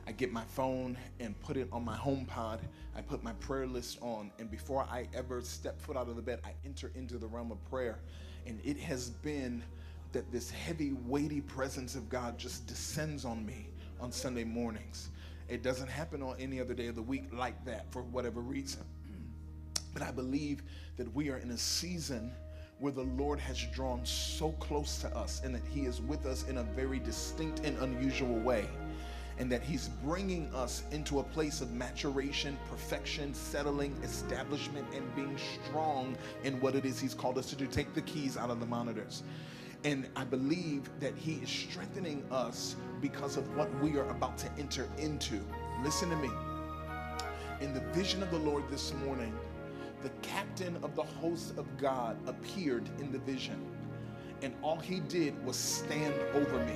I get my phone and put it on my HomePod. I put my prayer list on, and before I ever step foot out of the bed, I enter into the realm of prayer. And it has been that this heavy, weighty presence of God just descends on me on Sunday mornings. It doesn't happen on any other day of the week like that for whatever reason. But I believe that we are in a season where the Lord has drawn so close to us, and that he is with us in a very distinct and unusual way, and that he's bringing us into a place of maturation, perfection, settling, establishment, and being strong in what it is he's called us to do. Take the keys out of the monitors. And I believe that he is strengthening us because of what we are about to enter into. Listen to me. In the vision of the Lord this morning, the captain of the host of God appeared in the vision, and all he did was stand over me.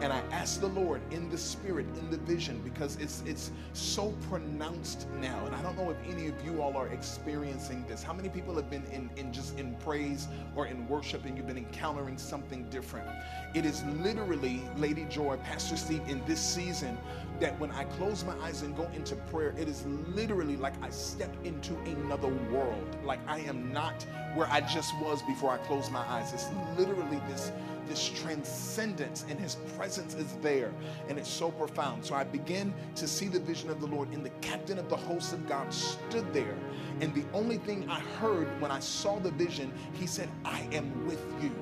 And I asked the Lord in the spirit, in the vision, because it's it's so pronounced now. And I don't know if any of you all are experiencing this. How many people have been in, in just in praise or in worship, and you've been encountering something different? It is literally, Lady Joy, Pastor Steve, in this season, that when I close my eyes and go into prayer, it is literally like I step into another world. Like I am not where I just was before I closed my eyes. It's literally this This transcendence, and his presence is there, and it's so profound. So I begin to see the vision of the Lord, and the captain of the host of God stood there. And the only thing I heard when I saw the vision, he said, "I am with you."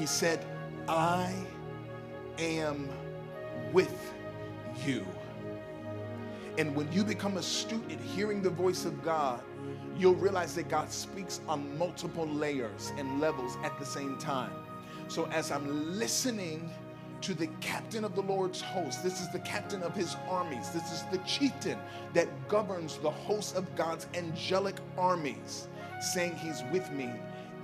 He said, "I am with you." And when you become astute at hearing the voice of God, you'll realize that God speaks on multiple layers and levels at the same time. So as I'm listening to the captain of the Lord's host, this is the captain of his armies, this is the chieftain that governs the host of God's angelic armies, saying he's with me.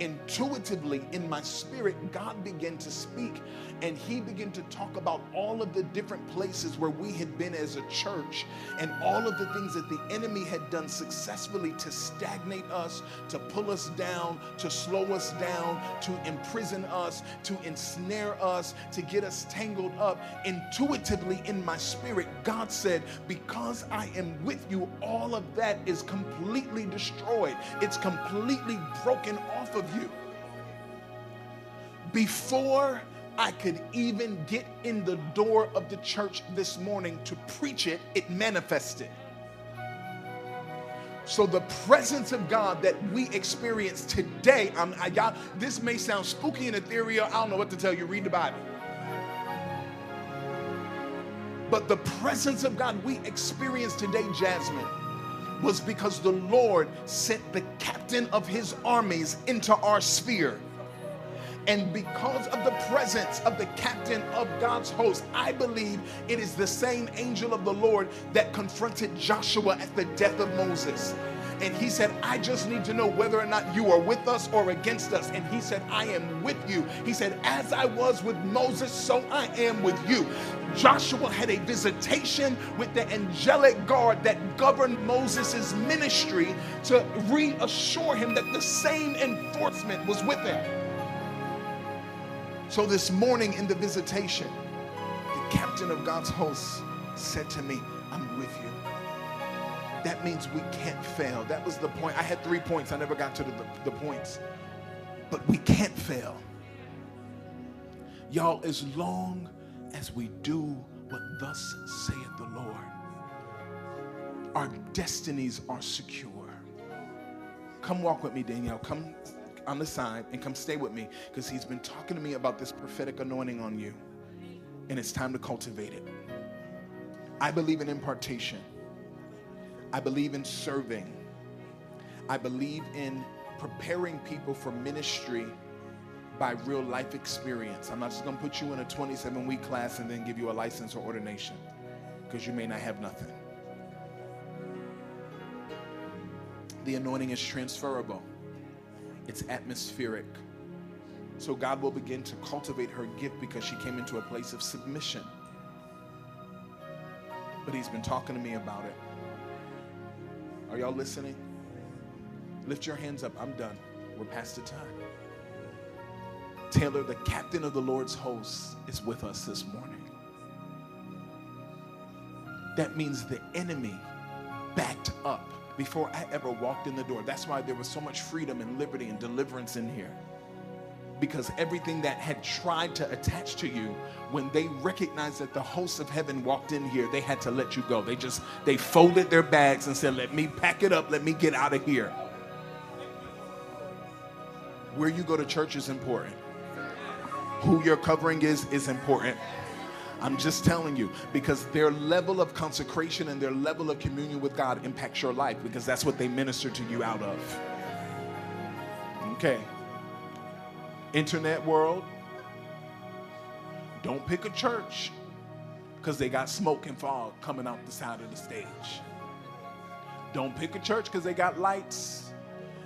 Intuitively, in my spirit, God began to speak, and he began to talk about all of the different places where we had been as a church, and all of the things that the enemy had done successfully to stagnate us, to pull us down, to slow us down, to imprison us, to ensnare us, to get us tangled up. Intuitively, in my spirit, God said, "Because I am with you, all of that is completely destroyed. It's completely broken off of you." Before I could even get in the door of the church this morning to preach it, it manifested. So the presence of God that we experience today, I'm, I, y'all, this may sound spooky and ethereal. I don't know what to tell you. Read the Bible. But the presence of God we experience today, Jasmine, was because the Lord sent the captain of his armies into our sphere. And because of the presence of the captain of God's host, I believe it is the same angel of the Lord that confronted Joshua at the death of Moses. And he said, "I just need to know whether or not you are with us or against us." And he said, "I am with you." He said, "As I was with Moses, so I am with you." Joshua had a visitation with the angelic guard that governed Moses' ministry to reassure him that the same enforcement was with him. So this morning in the visitation, the captain of God's hosts said to me, "I'm with you." That means we can't fail. That was the point. I had three points. I never got to the, the, the points. But we can't fail. Y'all, as long as we do what thus saith the Lord, our destinies are secure. Come walk with me, Danielle. Come on the side and come stay with me, because he's been talking to me about this prophetic anointing on you, and it's time to cultivate it. I believe in impartation. I believe in serving. I believe in preparing people for ministry by real life experience. I'm not just going to put you in a twenty-seven week class and then give you a license or ordination, because you may not have nothing. The anointing is transferable. It's atmospheric. So God will begin to cultivate her gift because she came into a place of submission. But he's been talking to me about it. Are y'all listening? Lift your hands up. I'm done. We're past the time. Taylor, the captain of the Lord's hosts, is with us this morning. That means the enemy backed up before I ever walked in the door. That's why there was so much freedom and liberty and deliverance in here. Because everything that had tried to attach to you, when they recognized that the hosts of heaven walked in here, they had to let you go. They just, they folded their bags and said, "Let me pack it up. Let me get out of here." Where you go to church is important. Who your covering is is important. I'm just telling you, because their level of consecration and their level of communion with God impacts your life, because that's what they minister to you out of. Okay. Internet world, don't pick a church because they got smoke and fog coming out the side of the stage. Don't pick a church because they got lights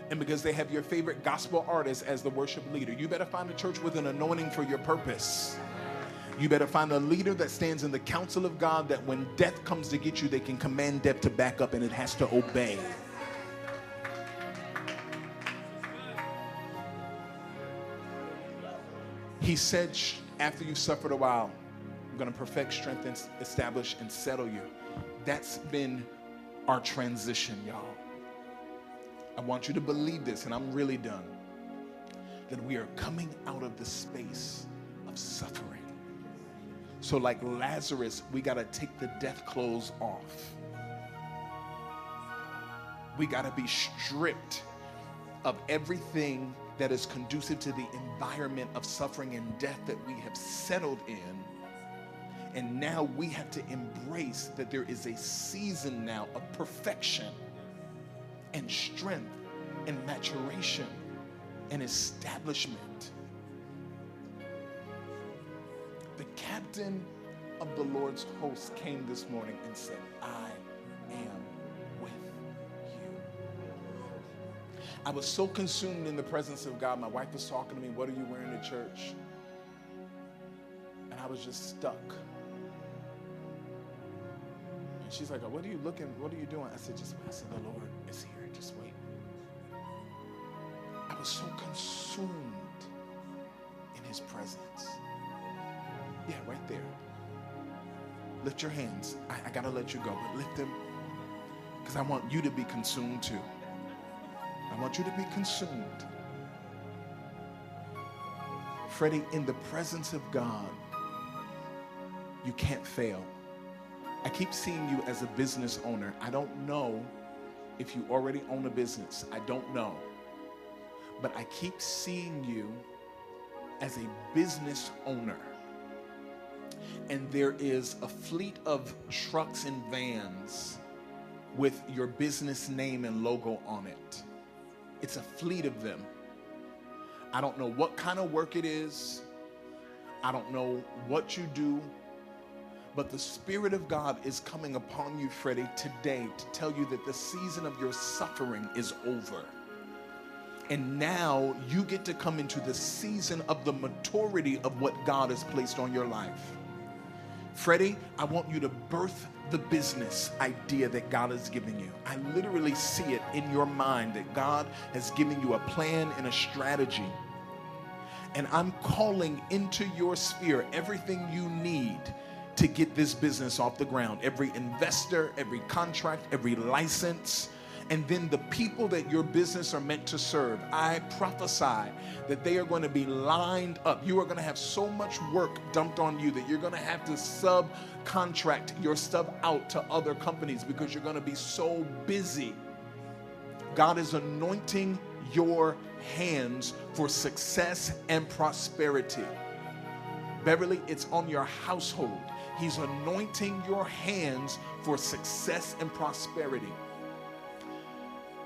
and because they have your favorite gospel artist as the worship leader. You better find a church with an anointing for your purpose. You better find a leader that stands in the counsel of God, that when death comes to get you, they can command death to back up and it has to obey. He said, after you've suffered a while, I'm going to perfect, strengthen, establish, and settle you. That's been our transition, y'all. I want you to believe this, and I'm really done, that we are coming out of the space of suffering. So like Lazarus, we got to take the death clothes off. We got to be stripped of everything that is conducive to the environment of suffering and death that we have settled in. And now we have to embrace that there is a season now of perfection and strength and maturation and establishment. The captain of the Lord's host came this morning and said, I am with you. I was so consumed in the presence of God. My wife was talking to me, what are you wearing to church? And I was just stuck. And she's like, what are you looking, what are you doing? I said, just wait. I said, the Lord is here, just wait. I was so consumed in his presence. Yeah, right there. Lift your hands. I, I got to let you go, but lift them because I want you to be consumed too. I want you to be consumed. Freddie, in the presence of God, you can't fail. I keep seeing you as a business owner. I don't know if you already own a business. I don't know. But I keep seeing you as a business owner. And there is a fleet of trucks and vans with your business name and logo on it. It's a fleet of them. I don't know what kind of work it is. I don't know what you do. But the Spirit of God is coming upon you, Freddie, today to tell you that the season of your suffering is over. And now you get to come into the season of the maturity of what God has placed on your life. Freddie, I want you to birth the business idea that God has given you. I literally see it in your mind that God has given you a plan and a strategy. And I'm calling into your sphere everything you need to get this business off the ground. Every investor, every contract, every license, and then the people that your business are meant to serve. I prophesy that they are going to be lined up. You are going to have so much work dumped on you that you're going to have to subcontract your stuff out to other companies because you're going to be so busy. God is anointing your hands for success and prosperity. Beverly, it's on your household. He's anointing your hands for success and prosperity.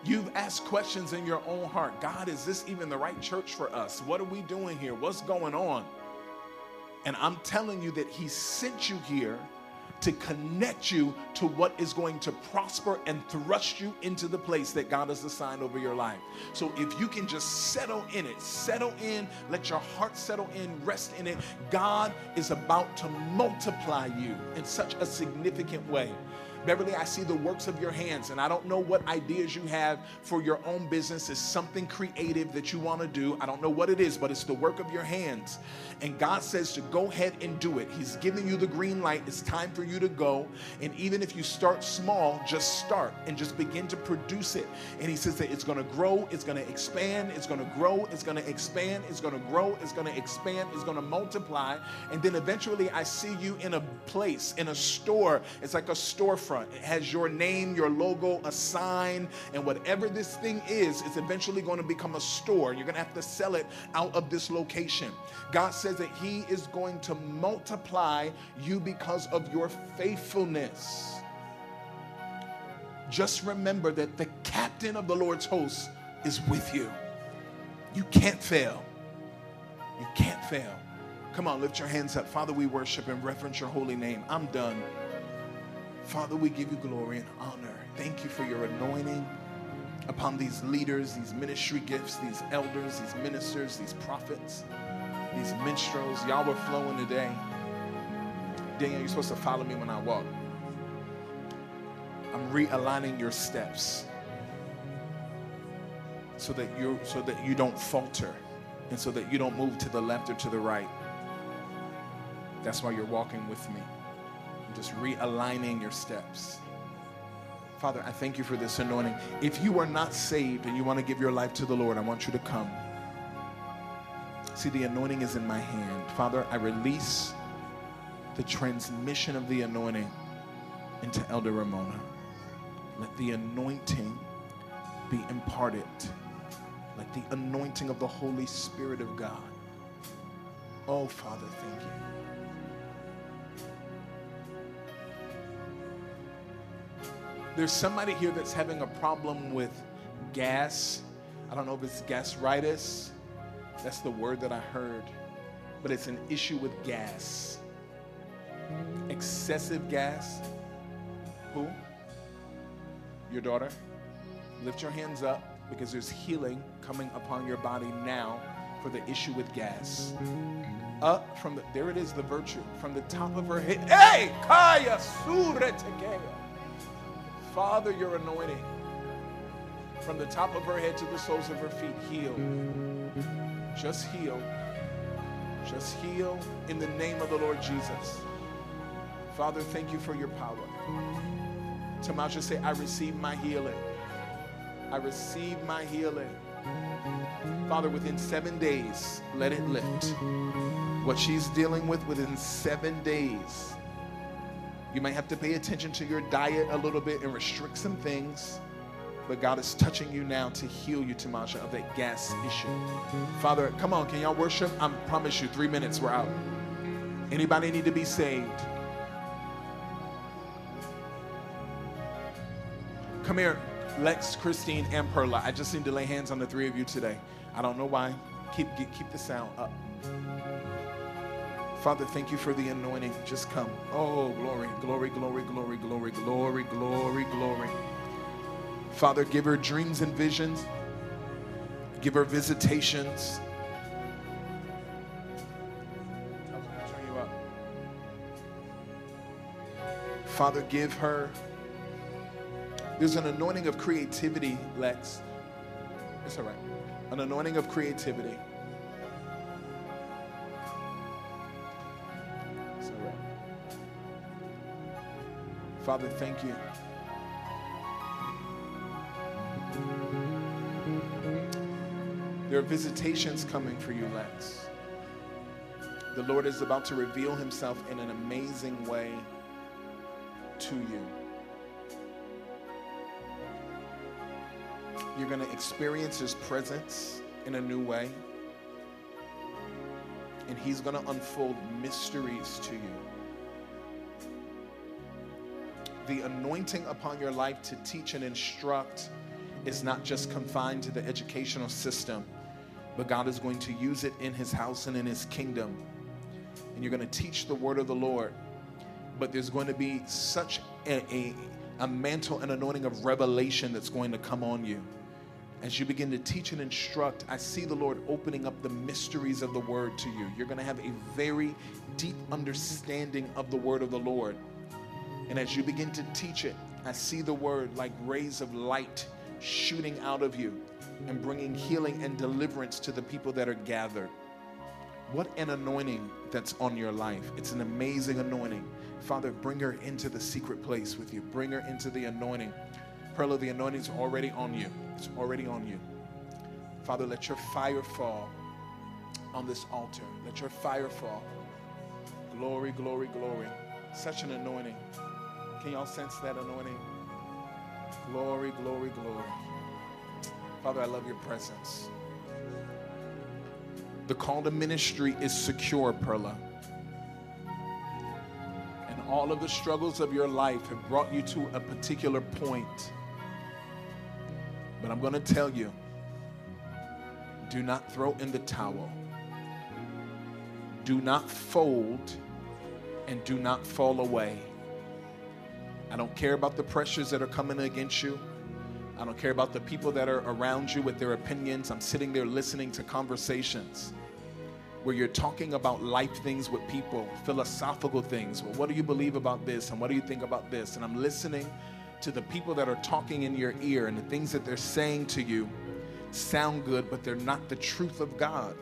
You've asked questions in your own heart. God, is this even the right church for us? What are we doing here? What's going on? And I'm telling you that he sent you here to connect you to what is going to prosper and thrust you into the place that God has assigned over your life. So if you can just settle in it, settle in, let your heart settle in, rest in it. God is about to multiply you in such a significant way. Beverly, I see the works of your hands, and I don't know what ideas you have for your own business. It's something creative that you want to do. I don't know what it is, but it's the work of your hands. And God says to go ahead and do it. He's giving you the green light. It's time for you to go. And even if you start small, just start and just begin to produce it. And he says that it's going to grow, it's going to expand, it's going to grow, it's going to expand, it's going to grow, it's going to expand, it's going to multiply. And then eventually I see you in a place, in a store. It's like a storefront. forefront. It has your name, your logo, a sign, and whatever this thing is, it's eventually going to become a store. You're going to have to sell it out of this location. God says that he is going to multiply you because of your faithfulness. Just remember that the captain of the Lord's hosts is with you. You can't fail. You can't fail. Come on, lift your hands up. Father, we worship and reverence your holy name. I'm done. Father, we give you glory and honor. Thank you for your anointing upon these leaders, these ministry gifts, these elders, these ministers, these prophets, these minstrels. Y'all were flowing today. Danielle, you're supposed to follow me when I walk. I'm realigning your steps so that you so that you don't falter and so that you don't move to the left or to the right. That's why you're walking with me. I'm just realigning your steps. Father, I thank you for this anointing. If you are not saved and you want to give your life to the Lord, I want you to come. See, the anointing is in my hand. Father, I release the transmission of the anointing into Elder Ramona. Let the anointing be imparted. Let the anointing of the Holy Spirit of God. Oh, Father, thank you. There's somebody here that's having a problem with gas. I don't know if it's gastritis. That's the word that I heard. But it's an issue with gas. Excessive gas. Who? Your daughter? Lift your hands up because there's healing coming upon your body now for the issue with gas. Up from the, there it is, the virtue. From the top of her head. Hey! Kaya suretekeya. Father, your anointing from the top of her head to the soles of her feet, heal. Just heal. Just heal in the name of the Lord Jesus. Father, thank you for your power. Tamasha, say, I receive my healing. I receive my healing. Father, within seven days, let it lift. What she's dealing with within seven days. You might have to pay attention to your diet a little bit and restrict some things. But God is touching you now to heal you, Tamasha, of that gas issue. Father, come on, can y'all worship? I promise you, three minutes, we're out. Anybody need to be saved? Come here, Lex, Christine, and Perla. I just need to lay hands on the three of you today. I don't know why. Keep, keep the sound up. Father, thank you for the anointing. Just come. Oh, glory, glory, glory, glory, glory, glory, glory, glory. Father, give her dreams and visions. Give her visitations. I was going to turn you up. Father, give her. There's an anointing of creativity, Lex. It's all right. An anointing of creativity. Father, thank you. There are visitations coming for you, Lex. The Lord is about to reveal himself in an amazing way to you. You're going to experience his presence in a new way. And he's going to unfold mysteries to you. The anointing upon your life to teach and instruct is not just confined to the educational system, but God is going to use it in his house and in his kingdom. And you're going to teach the word of the Lord, but there's going to be such a, a, a mantle and anointing of revelation that's going to come on you. As you begin to teach and instruct, I see the Lord opening up the mysteries of the word to you. You're going to have a very deep understanding of the word of the Lord. And as you begin to teach it, I see the word like rays of light shooting out of you and bringing healing and deliverance to the people that are gathered. What an anointing that's on your life. It's an amazing anointing. Father, bring her into the secret place with you. Bring her into the anointing. Perla, the anointing is already on you. It's already on you. Father, let your fire fall on this altar. Let your fire fall. Glory, glory, glory. Such an anointing. Can y'all sense that anointing? Glory, glory, glory. Father, I love your presence. The call to ministry is secure, Perla. And all of the struggles of your life have brought you to a particular point. But I'm going to tell you, do not throw in the towel. Do not fold and do not fall away. I don't care about the pressures that are coming against you. I don't care about the people that are around you with their opinions. I'm sitting there listening to conversations where you're talking about life things with people, philosophical things. Well, what do you believe about this? And what do you think about this? And I'm listening to the people that are talking in your ear, and the things that they're saying to you sound good, but they're not the truth of God.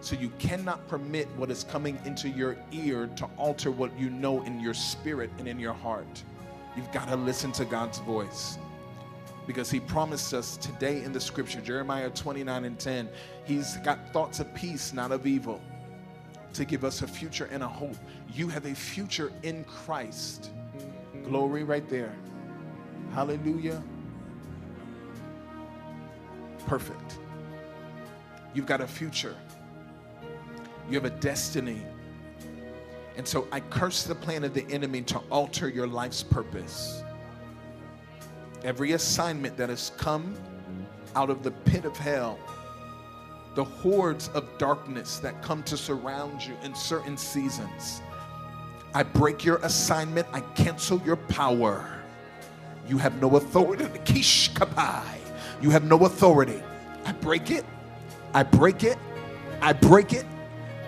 So you cannot permit what is coming into your ear to alter what you know in your spirit and in your heart. You've got to listen to God's voice. Because he promised us today in the scripture, Jeremiah twenty-nine and ten, he's got thoughts of peace, not of evil, to give us a future and a hope. You have a future in Christ. Glory right there. Hallelujah. Perfect. You've got a future. You have a destiny. And so I curse the plan of the enemy to alter your life's purpose. Every assignment that has come out of the pit of hell, the hordes of darkness that come to surround you in certain seasons, I break your assignment. I cancel your power. You have no authority. Kish kapai. You have no authority. I break it. I break it. I break it.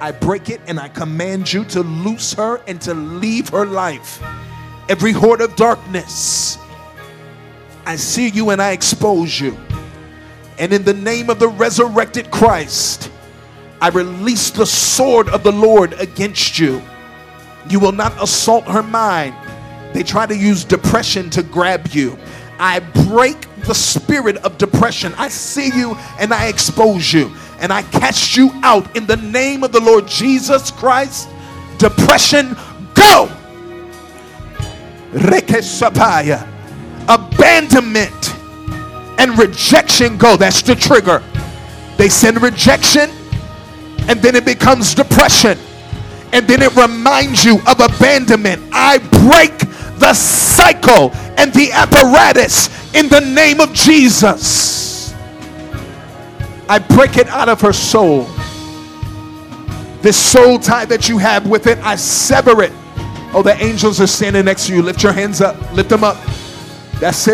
I break it, and I command you to loose her and to leave her life. Every horde of darkness, I see you and I expose you. And in the name of the resurrected Christ, I release the sword of the Lord against you. You will not assault her mind. They try to use depression to grab you. I break the spirit of depression. I see you and I expose you. And I cast you out in the name of the Lord Jesus Christ. Depression, go! Rekesapaya. Abandonment and rejection, go. That's the trigger. They send rejection, and then it becomes depression, and then it reminds you of abandonment. I break the cycle and the apparatus in the name of Jesus. I break it out of her soul. This soul tie that you have with it, I sever it. Oh, the angels are standing next to you. Lift your hands up. Lift them up. That's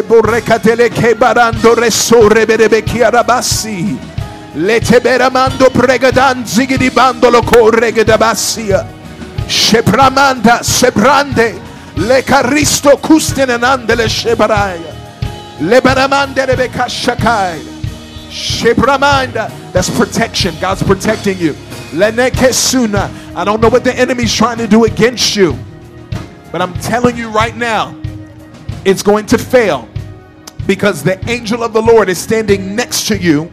protection. God's protecting you. I don't know what the enemy's trying to do against you, but I'm telling you right now, it's going to fail, because the angel of the Lord is standing next to you,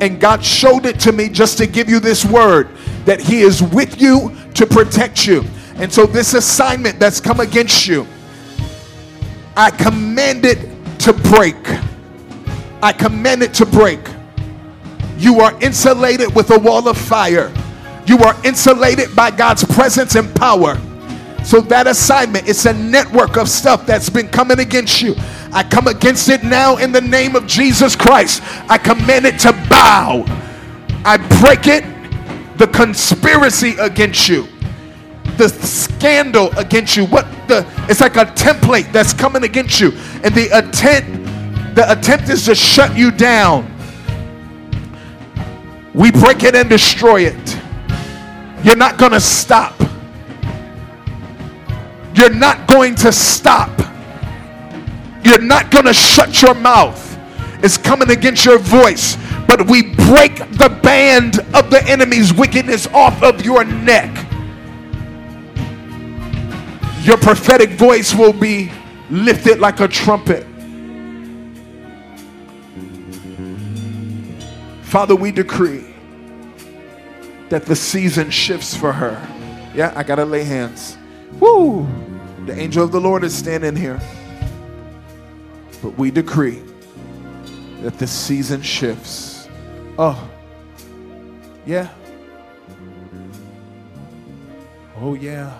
and God showed it to me just to give you this word, that he is with you to protect you. And so this assignment that's come against you, I command it to break. I command it to break. You are insulated with a wall of fire. You are insulated by God's presence and power. So that assignment, it's a network of stuff that's been coming against you. I come against it now in the name of Jesus Christ. I command it to bow. I break it. The conspiracy against you, the scandal against you, what the, it's like a template that's coming against you, and the attempt, the attempt is to shut you down. We break it and destroy it. You're not going to stop. You're not going to stop. You're not going to shut your mouth. It's coming against your voice. But we break the band of the enemy's wickedness off of your neck. Your prophetic voice will be lifted like a trumpet. Father, we decree that the season shifts for her. Yeah, I got to lay hands. Woo! The angel of the Lord is standing here. But we decree that the season shifts. Oh, yeah. Oh, yeah.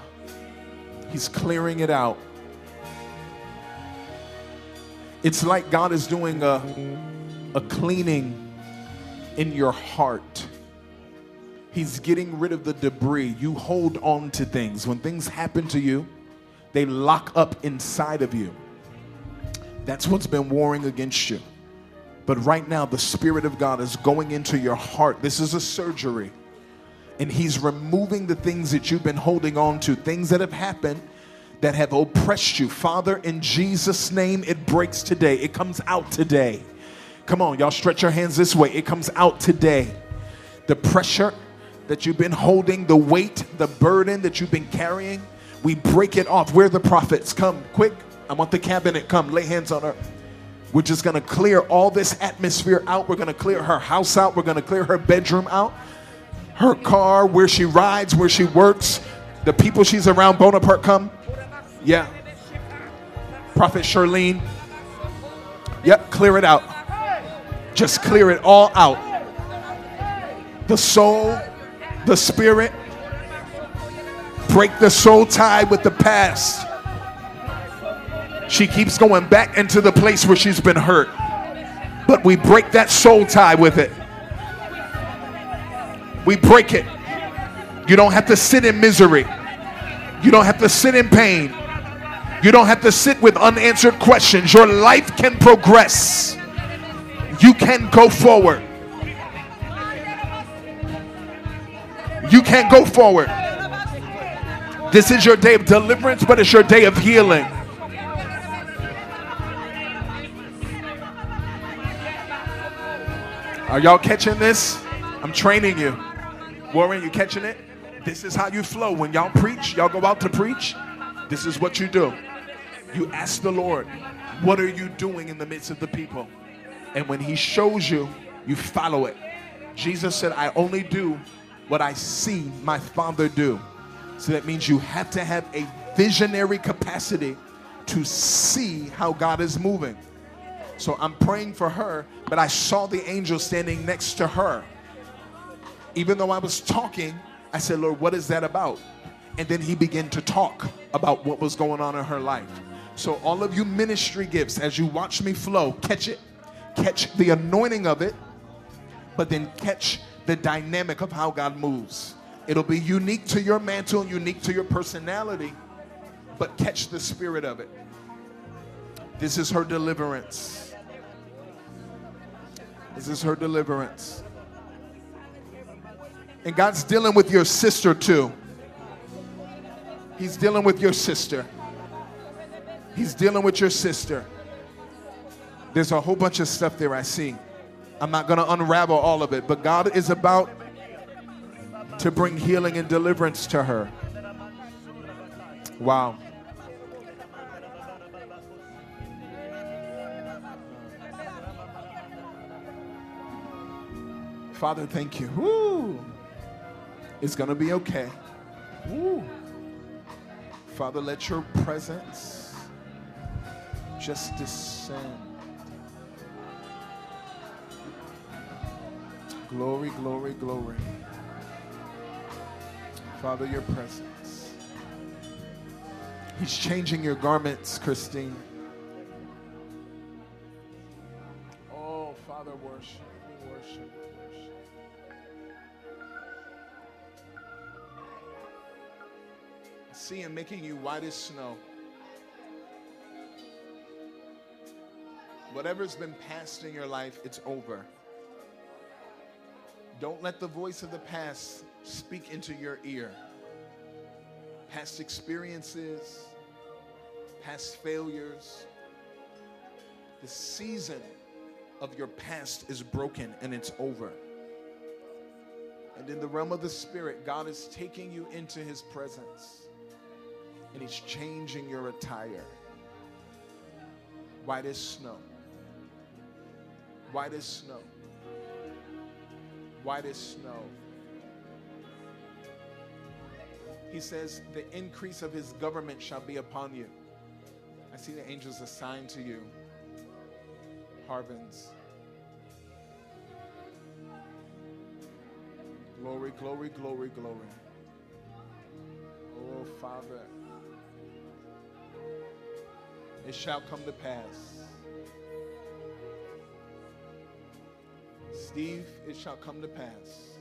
He's clearing it out. It's like God is doing a, a cleaning in your heart. He's getting rid of the debris. You hold on to things. When things happen to you, they lock up inside of you. That's what's been warring against you. But right now, the Spirit of God is going into your heart. This is a surgery. And he's removing the things that you've been holding on to, things that have happened that have oppressed you. Father, in Jesus' name, it breaks today. It comes out today. Come on, y'all, stretch your hands this way. It comes out today. The pressure that you've been holding, the weight, the burden that you've been carrying, we break it off. We're the prophets. Come, quick. I want the cabinet. Come, lay hands on her. We're just going to clear all this atmosphere out. We're going to clear her house out. We're going to clear her bedroom out, her car, where she rides, where she works, the people she's around. Bonaparte, come. Yeah. Prophet Charlene. Yep, clear it out. Just clear it all out. The soul, the spirit. Break the soul tie with the past. She keeps going back into the place where she's been hurt. But we break that soul tie with it. We break it. You don't have to sit in misery. You don't have to sit in pain. You don't have to sit with unanswered questions. Your life can progress. You can go forward. You can go forward. This is your day of deliverance, but it's your day of healing. Are y'all catching this? I'm training you. Warren, you catching it? This is how you flow. When y'all preach, y'all go out to preach, this is what you do. You ask the Lord, what are you doing in the midst of the people? And when he shows you, you follow it. Jesus said, I only do what I see my Father do. So that means you have to have a visionary capacity to see how God is moving. So I'm praying for her, but I saw the angel standing next to her. Even though I was talking, I said, Lord, what is that about? And then he began to talk about what was going on in her life. So all of you ministry gifts, as you watch me flow, catch it. Catch the anointing of it, but then catch the dynamic of how God moves. It'll be unique to your mantle, unique to your personality, but catch the spirit of it. This is her deliverance. This is her deliverance. And God's dealing with your sister too. He's dealing with your sister. He's dealing with your sister. There's a whole bunch of stuff there I see. I'm not going to unravel all of it, but God is about to bring healing and deliverance to her. Wow. Father, thank you. Woo. It's going to be okay. Woo. Father, let your presence just descend. Glory, glory, glory. Father, your presence. He's changing your garments, Christine. Oh, Father, worship, worship, worship. I see him making you white as snow. Whatever's been past in your life, it's over. Don't let the voice of the past speak into your ear. Past experiences, past failures. The season of your past is broken and it's over. And in the realm of the spirit, God is taking you into his presence. And he's changing your attire. White as snow. White as snow. White as snow. He says, the increase of his government shall be upon you. I see the angels assigned to you. Harvins. Glory, glory, glory, glory. Oh, Father. It shall come to pass. Steve, it shall come to pass.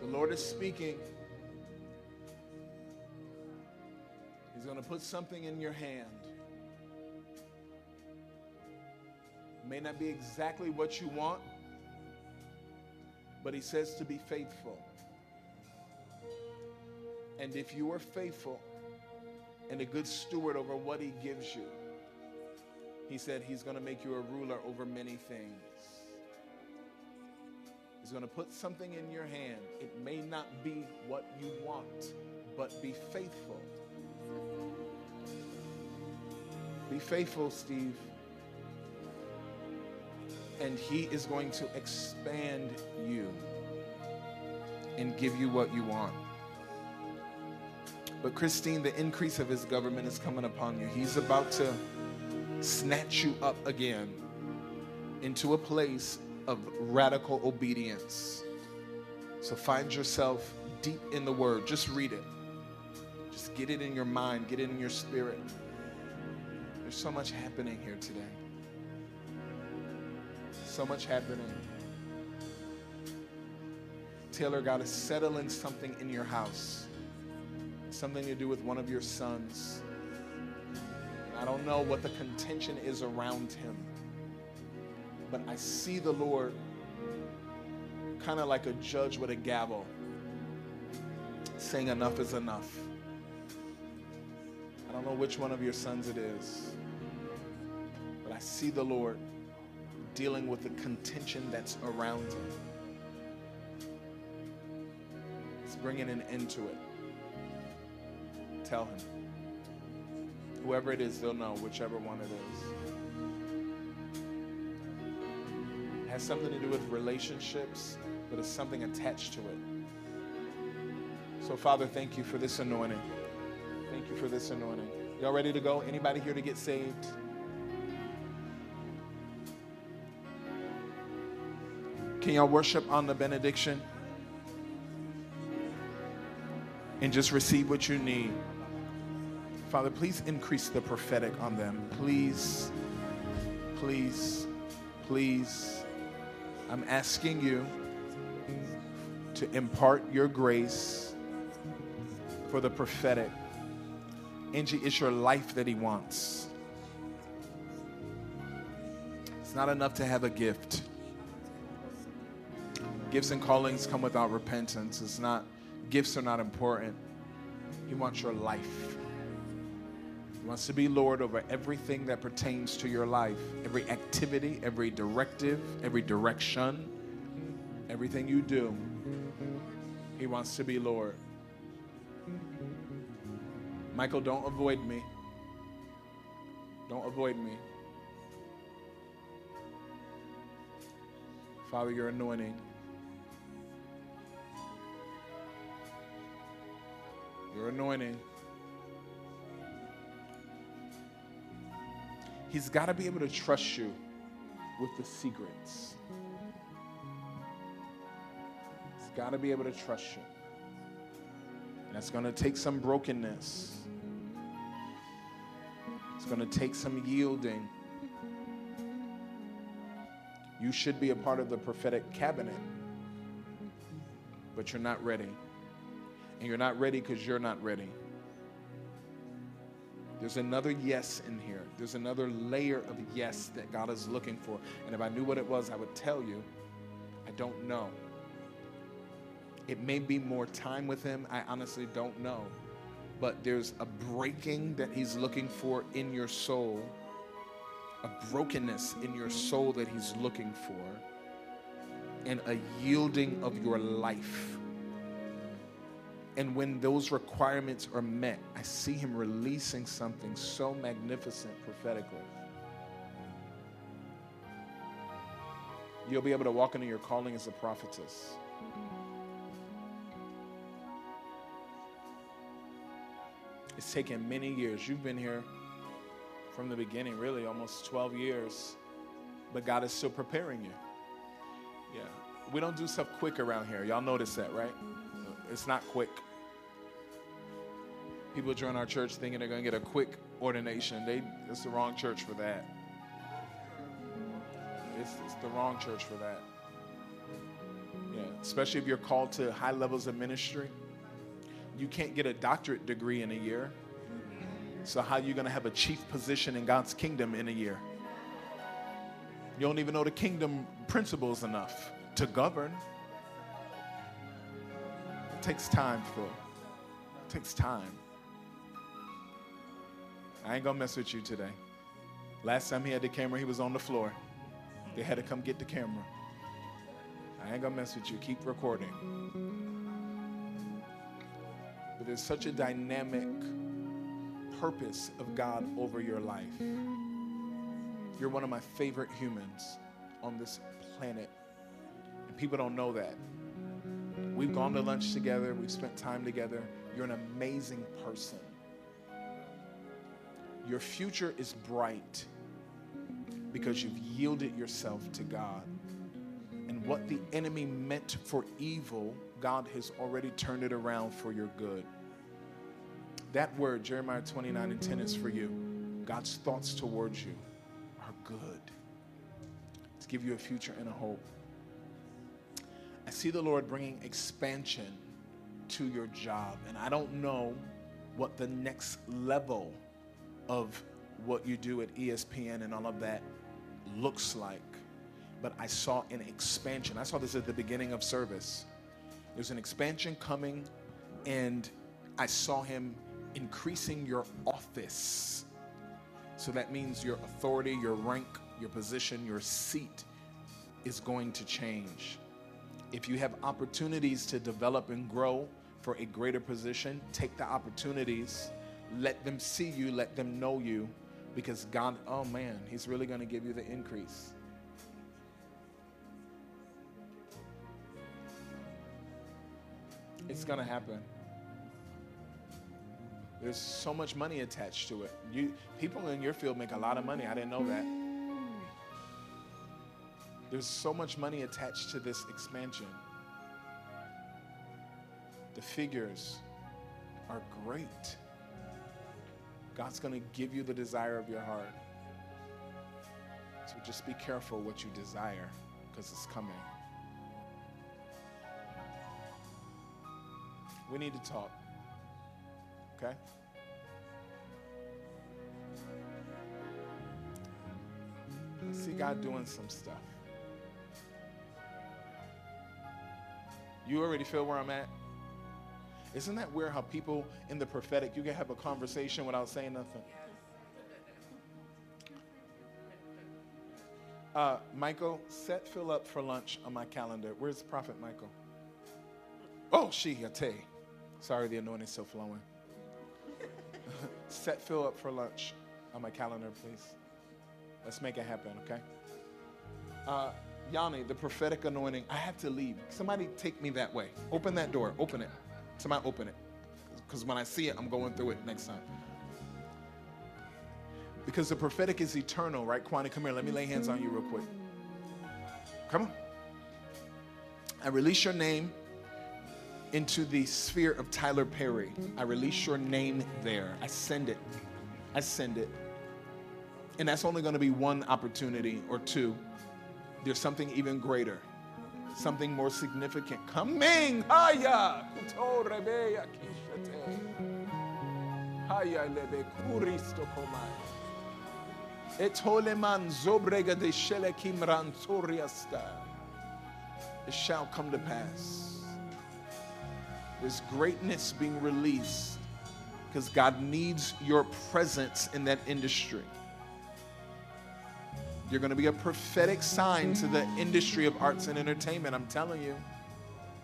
The Lord is speaking. He's going to put something in your hand. It may not be exactly what you want, but he says to be faithful. And if you are faithful and a good steward over what he gives you, he said he's going to make you a ruler over many things. He's going to put something in your hand. It may not be what you want, but be faithful. Be faithful, Steve. And he is going to expand you and give you what you want. But Christine, the increase of his government is coming upon you. He's about to snatch you up again into a place of radical obedience. So find yourself deep in the word. Just read it. Just get it in your mind. Get it in your spirit. There's so much happening here today. So much happening. Taylor, God is settling something in your house. Something to do with one of your sons. I don't know what the contention is around him, but I see the Lord kind of like a judge with a gavel saying enough is enough. I don't know which one of your sons it is, but I see the Lord dealing with the contention that's around him. It's bringing an end to it. Tell him. Whoever it is, they'll know whichever one it is. It has something to do with relationships, but it's something attached to it. So, Father, thank you for this anointing. Thank you for this anointing. Y'all ready to go? Anybody here to get saved? Can y'all worship on the benediction? And just receive what you need. Father, please increase the prophetic on them. Please, please, please. I'm asking you to impart your grace for the prophetic. Angie, it's your life that he wants. It's not enough to have a gift. Gifts and callings come without repentance. It's not, gifts are not important. He wants your life. He wants to be Lord over everything that pertains to your life, every activity, every directive, every direction, everything you do. He wants to be Lord. Michael, don't avoid me. Don't avoid me. Father, your anointing. Your anointing. He's got to be able to trust you with the secrets. He's got to be able to trust you. And that's going to take some brokenness. It's going to take some yielding. You should be a part of the prophetic cabinet, but you're not ready. And you're not ready because you're not ready. There's another yes in here. There's another layer of yes that God is looking for. And if I knew what it was, I would tell you. I don't know. It may be more time with him. I honestly don't know. But there's a breaking that he's looking for in your soul, a brokenness in your soul that he's looking for, and a yielding of your life. And when those requirements are met, I see him releasing something so magnificent prophetically. You'll be able to walk into your calling as a prophetess. It's taken many years. You've been here from the beginning, really, almost twelve years. But God is still preparing you. Yeah. We don't do stuff quick around here. Y'all notice that, right? It's not quick. People join our church thinking they're going to get a quick ordination. They, it's the wrong church for that. It's, it's the wrong church for that. Yeah, especially if you're called to high levels of ministry. You can't get a doctorate degree in a year. So how are you going to have a chief position in God's kingdom in a year? You don't even know the kingdom principles enough to govern. It takes time, Phil. It takes time. I ain't going to mess with you today. Last time he had the camera, he was on the floor. They had to come get the camera. I ain't going to mess with you. Keep recording. But there's such a dynamic purpose of God over your life. You're one of my favorite humans on this planet. And people don't know that. We've gone to lunch together. We've spent time together. You're an amazing person. Your future is bright because you've yielded yourself to God. And what the enemy meant for evil, God has already turned it around for your good. That word, Jeremiah twenty-nine and ten, is for you. God's thoughts towards you are good, to give you a future and a hope. I see the Lord bringing expansion to your job, and I don't know what the next level of what you do at E S P N and all of that looks like, but I saw an expansion. I saw this at the beginning of service. There's an expansion coming, and I saw him increasing your office. So that means your authority, your rank, your position, your seat is going to change. If you have opportunities to develop and grow for a greater position, take the opportunities. Let them see you. Let them know you. Because God, oh man, he's really going to give you the increase. It's going to happen. There's so much money attached to it. You, people in your field make a lot of money. I didn't know that. There's so much money attached to this expansion. The figures are great. God's going to give you the desire of your heart. So just be careful what you desire, because it's coming. We need to talk. Okay? I see God doing some stuff. You already feel where I'm at? Isn't that weird how people in the prophetic, you can have a conversation without saying nothing? Uh, Michael, set Phil up for lunch on my calendar. Where's Prophet Michael? Oh, she, I tell you. Sorry, the anointing's still flowing. Set Phil up for lunch on my calendar, please. Let's make it happen, okay? Uh, Yanni, the prophetic anointing. I have to leave. Somebody take me that way. Open that door. Open it. Somebody open it. Because when I see it, I'm going through it next time. Because the prophetic is eternal, right? Kwani, come here. Let me lay hands on you real quick. Come on. I release your name into the sphere of Tyler Perry. I release your name there. I send it. I send it. And that's only going to be one opportunity or two. There's something even greater, something more significant coming. Haya kutorebeya kishete. Haya lebe kuristo komai. Etoleman zobrega de shele kimran turiasta. It shall come to pass. There's greatness being released because God needs your presence in that industry. You're going to be a prophetic sign to the industry of arts and entertainment. I'm telling you,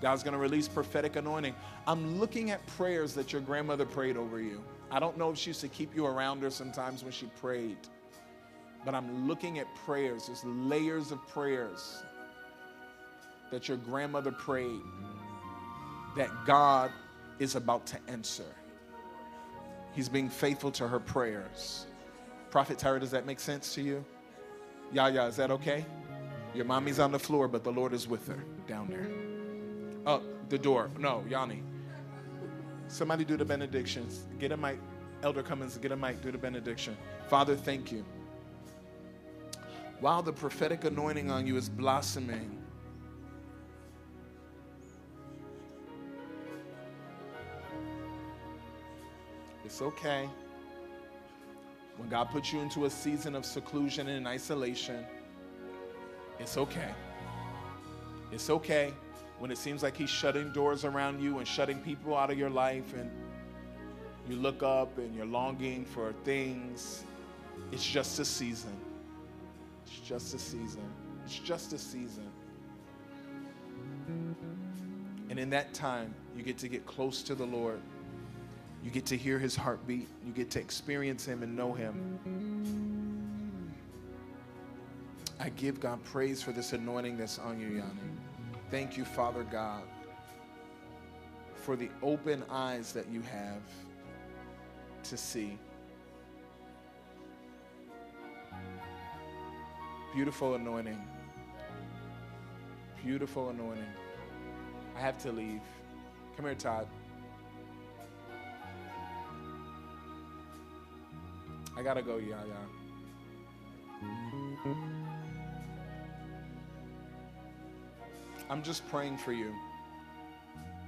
God's going to release prophetic anointing. I'm looking at prayers that your grandmother prayed over you. I don't know if she used to keep you around her sometimes when she prayed, but I'm looking at prayers. There's layers of prayers that your grandmother prayed that God is about to answer. He's being faithful to her prayers. Prophet Tyra, does that make sense to you? Yaya, is that okay? Your mommy's on the floor, but the Lord is with her down there. Up the door. No, Yanni. Somebody do the benedictions. Get a mic. Elder Cummins, get a mic. Do the benediction. Father, thank you. While the prophetic anointing on you is blossoming, it's okay. When God puts you into a season of seclusion and isolation, it's okay. It's okay when it seems like he's shutting doors around you and shutting people out of your life, and you look up and you're longing for things. It's just a season. It's just a season. It's just a season. And in that time, you get to get close to the Lord. You get to hear his heartbeat. You get to experience him and know him. I give God praise for this anointing that's on you, Yanni. Thank you, Father God, for the open eyes that you have to see. Beautiful anointing. Beautiful anointing. I have to leave. Come here, Todd. I gotta go, Yaya. I'm just praying for you.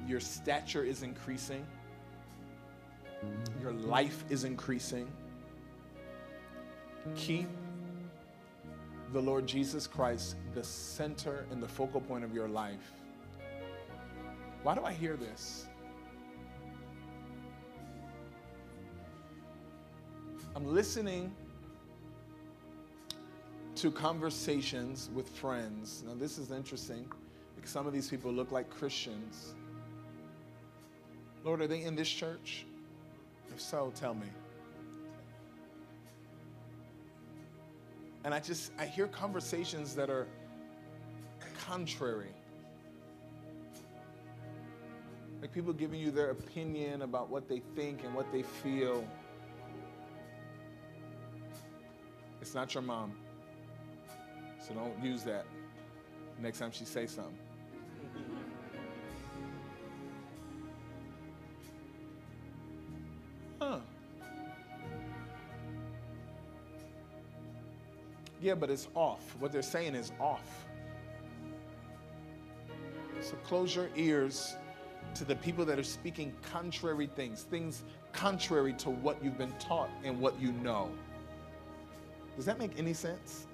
Your stature is increasing. Your life is increasing. Keep the Lord Jesus Christ the center and the focal point of your life. Why do I hear this? I'm listening to conversations with friends. Now, this is interesting because some of these people look like Christians. Lord, are they in this church? If so, tell me. And I just, I hear conversations that are contrary. Like people giving you their opinion about what they think and what they feel. It's not your mom, so don't use that next time she says something. Huh. Yeah, but it's off. What they're saying is off. So close your ears to the people that are speaking contrary things, things contrary to what you've been taught and what you know. Does that make any sense?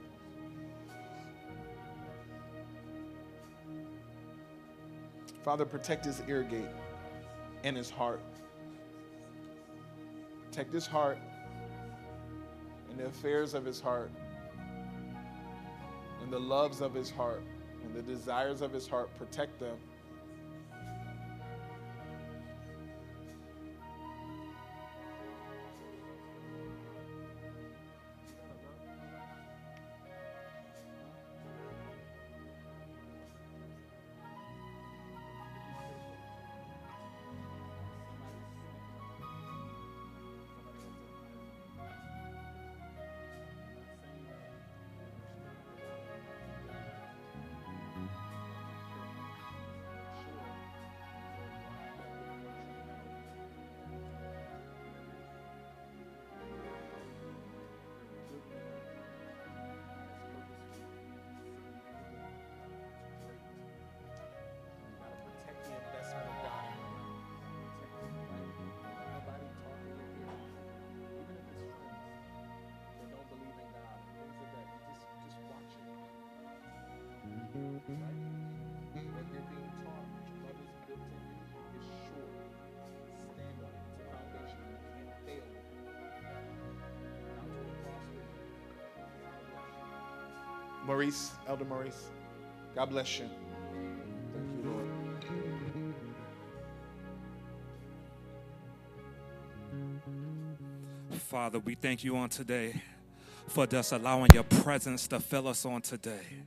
Father, protect his ear gate and his heart. Protect his heart and the affairs of his heart and the loves of his heart and the desires of his heart. Protect them. Maurice, Elder Maurice, God bless you. Thank you, Lord. Father, we thank you on today for just allowing your presence to fill us on today.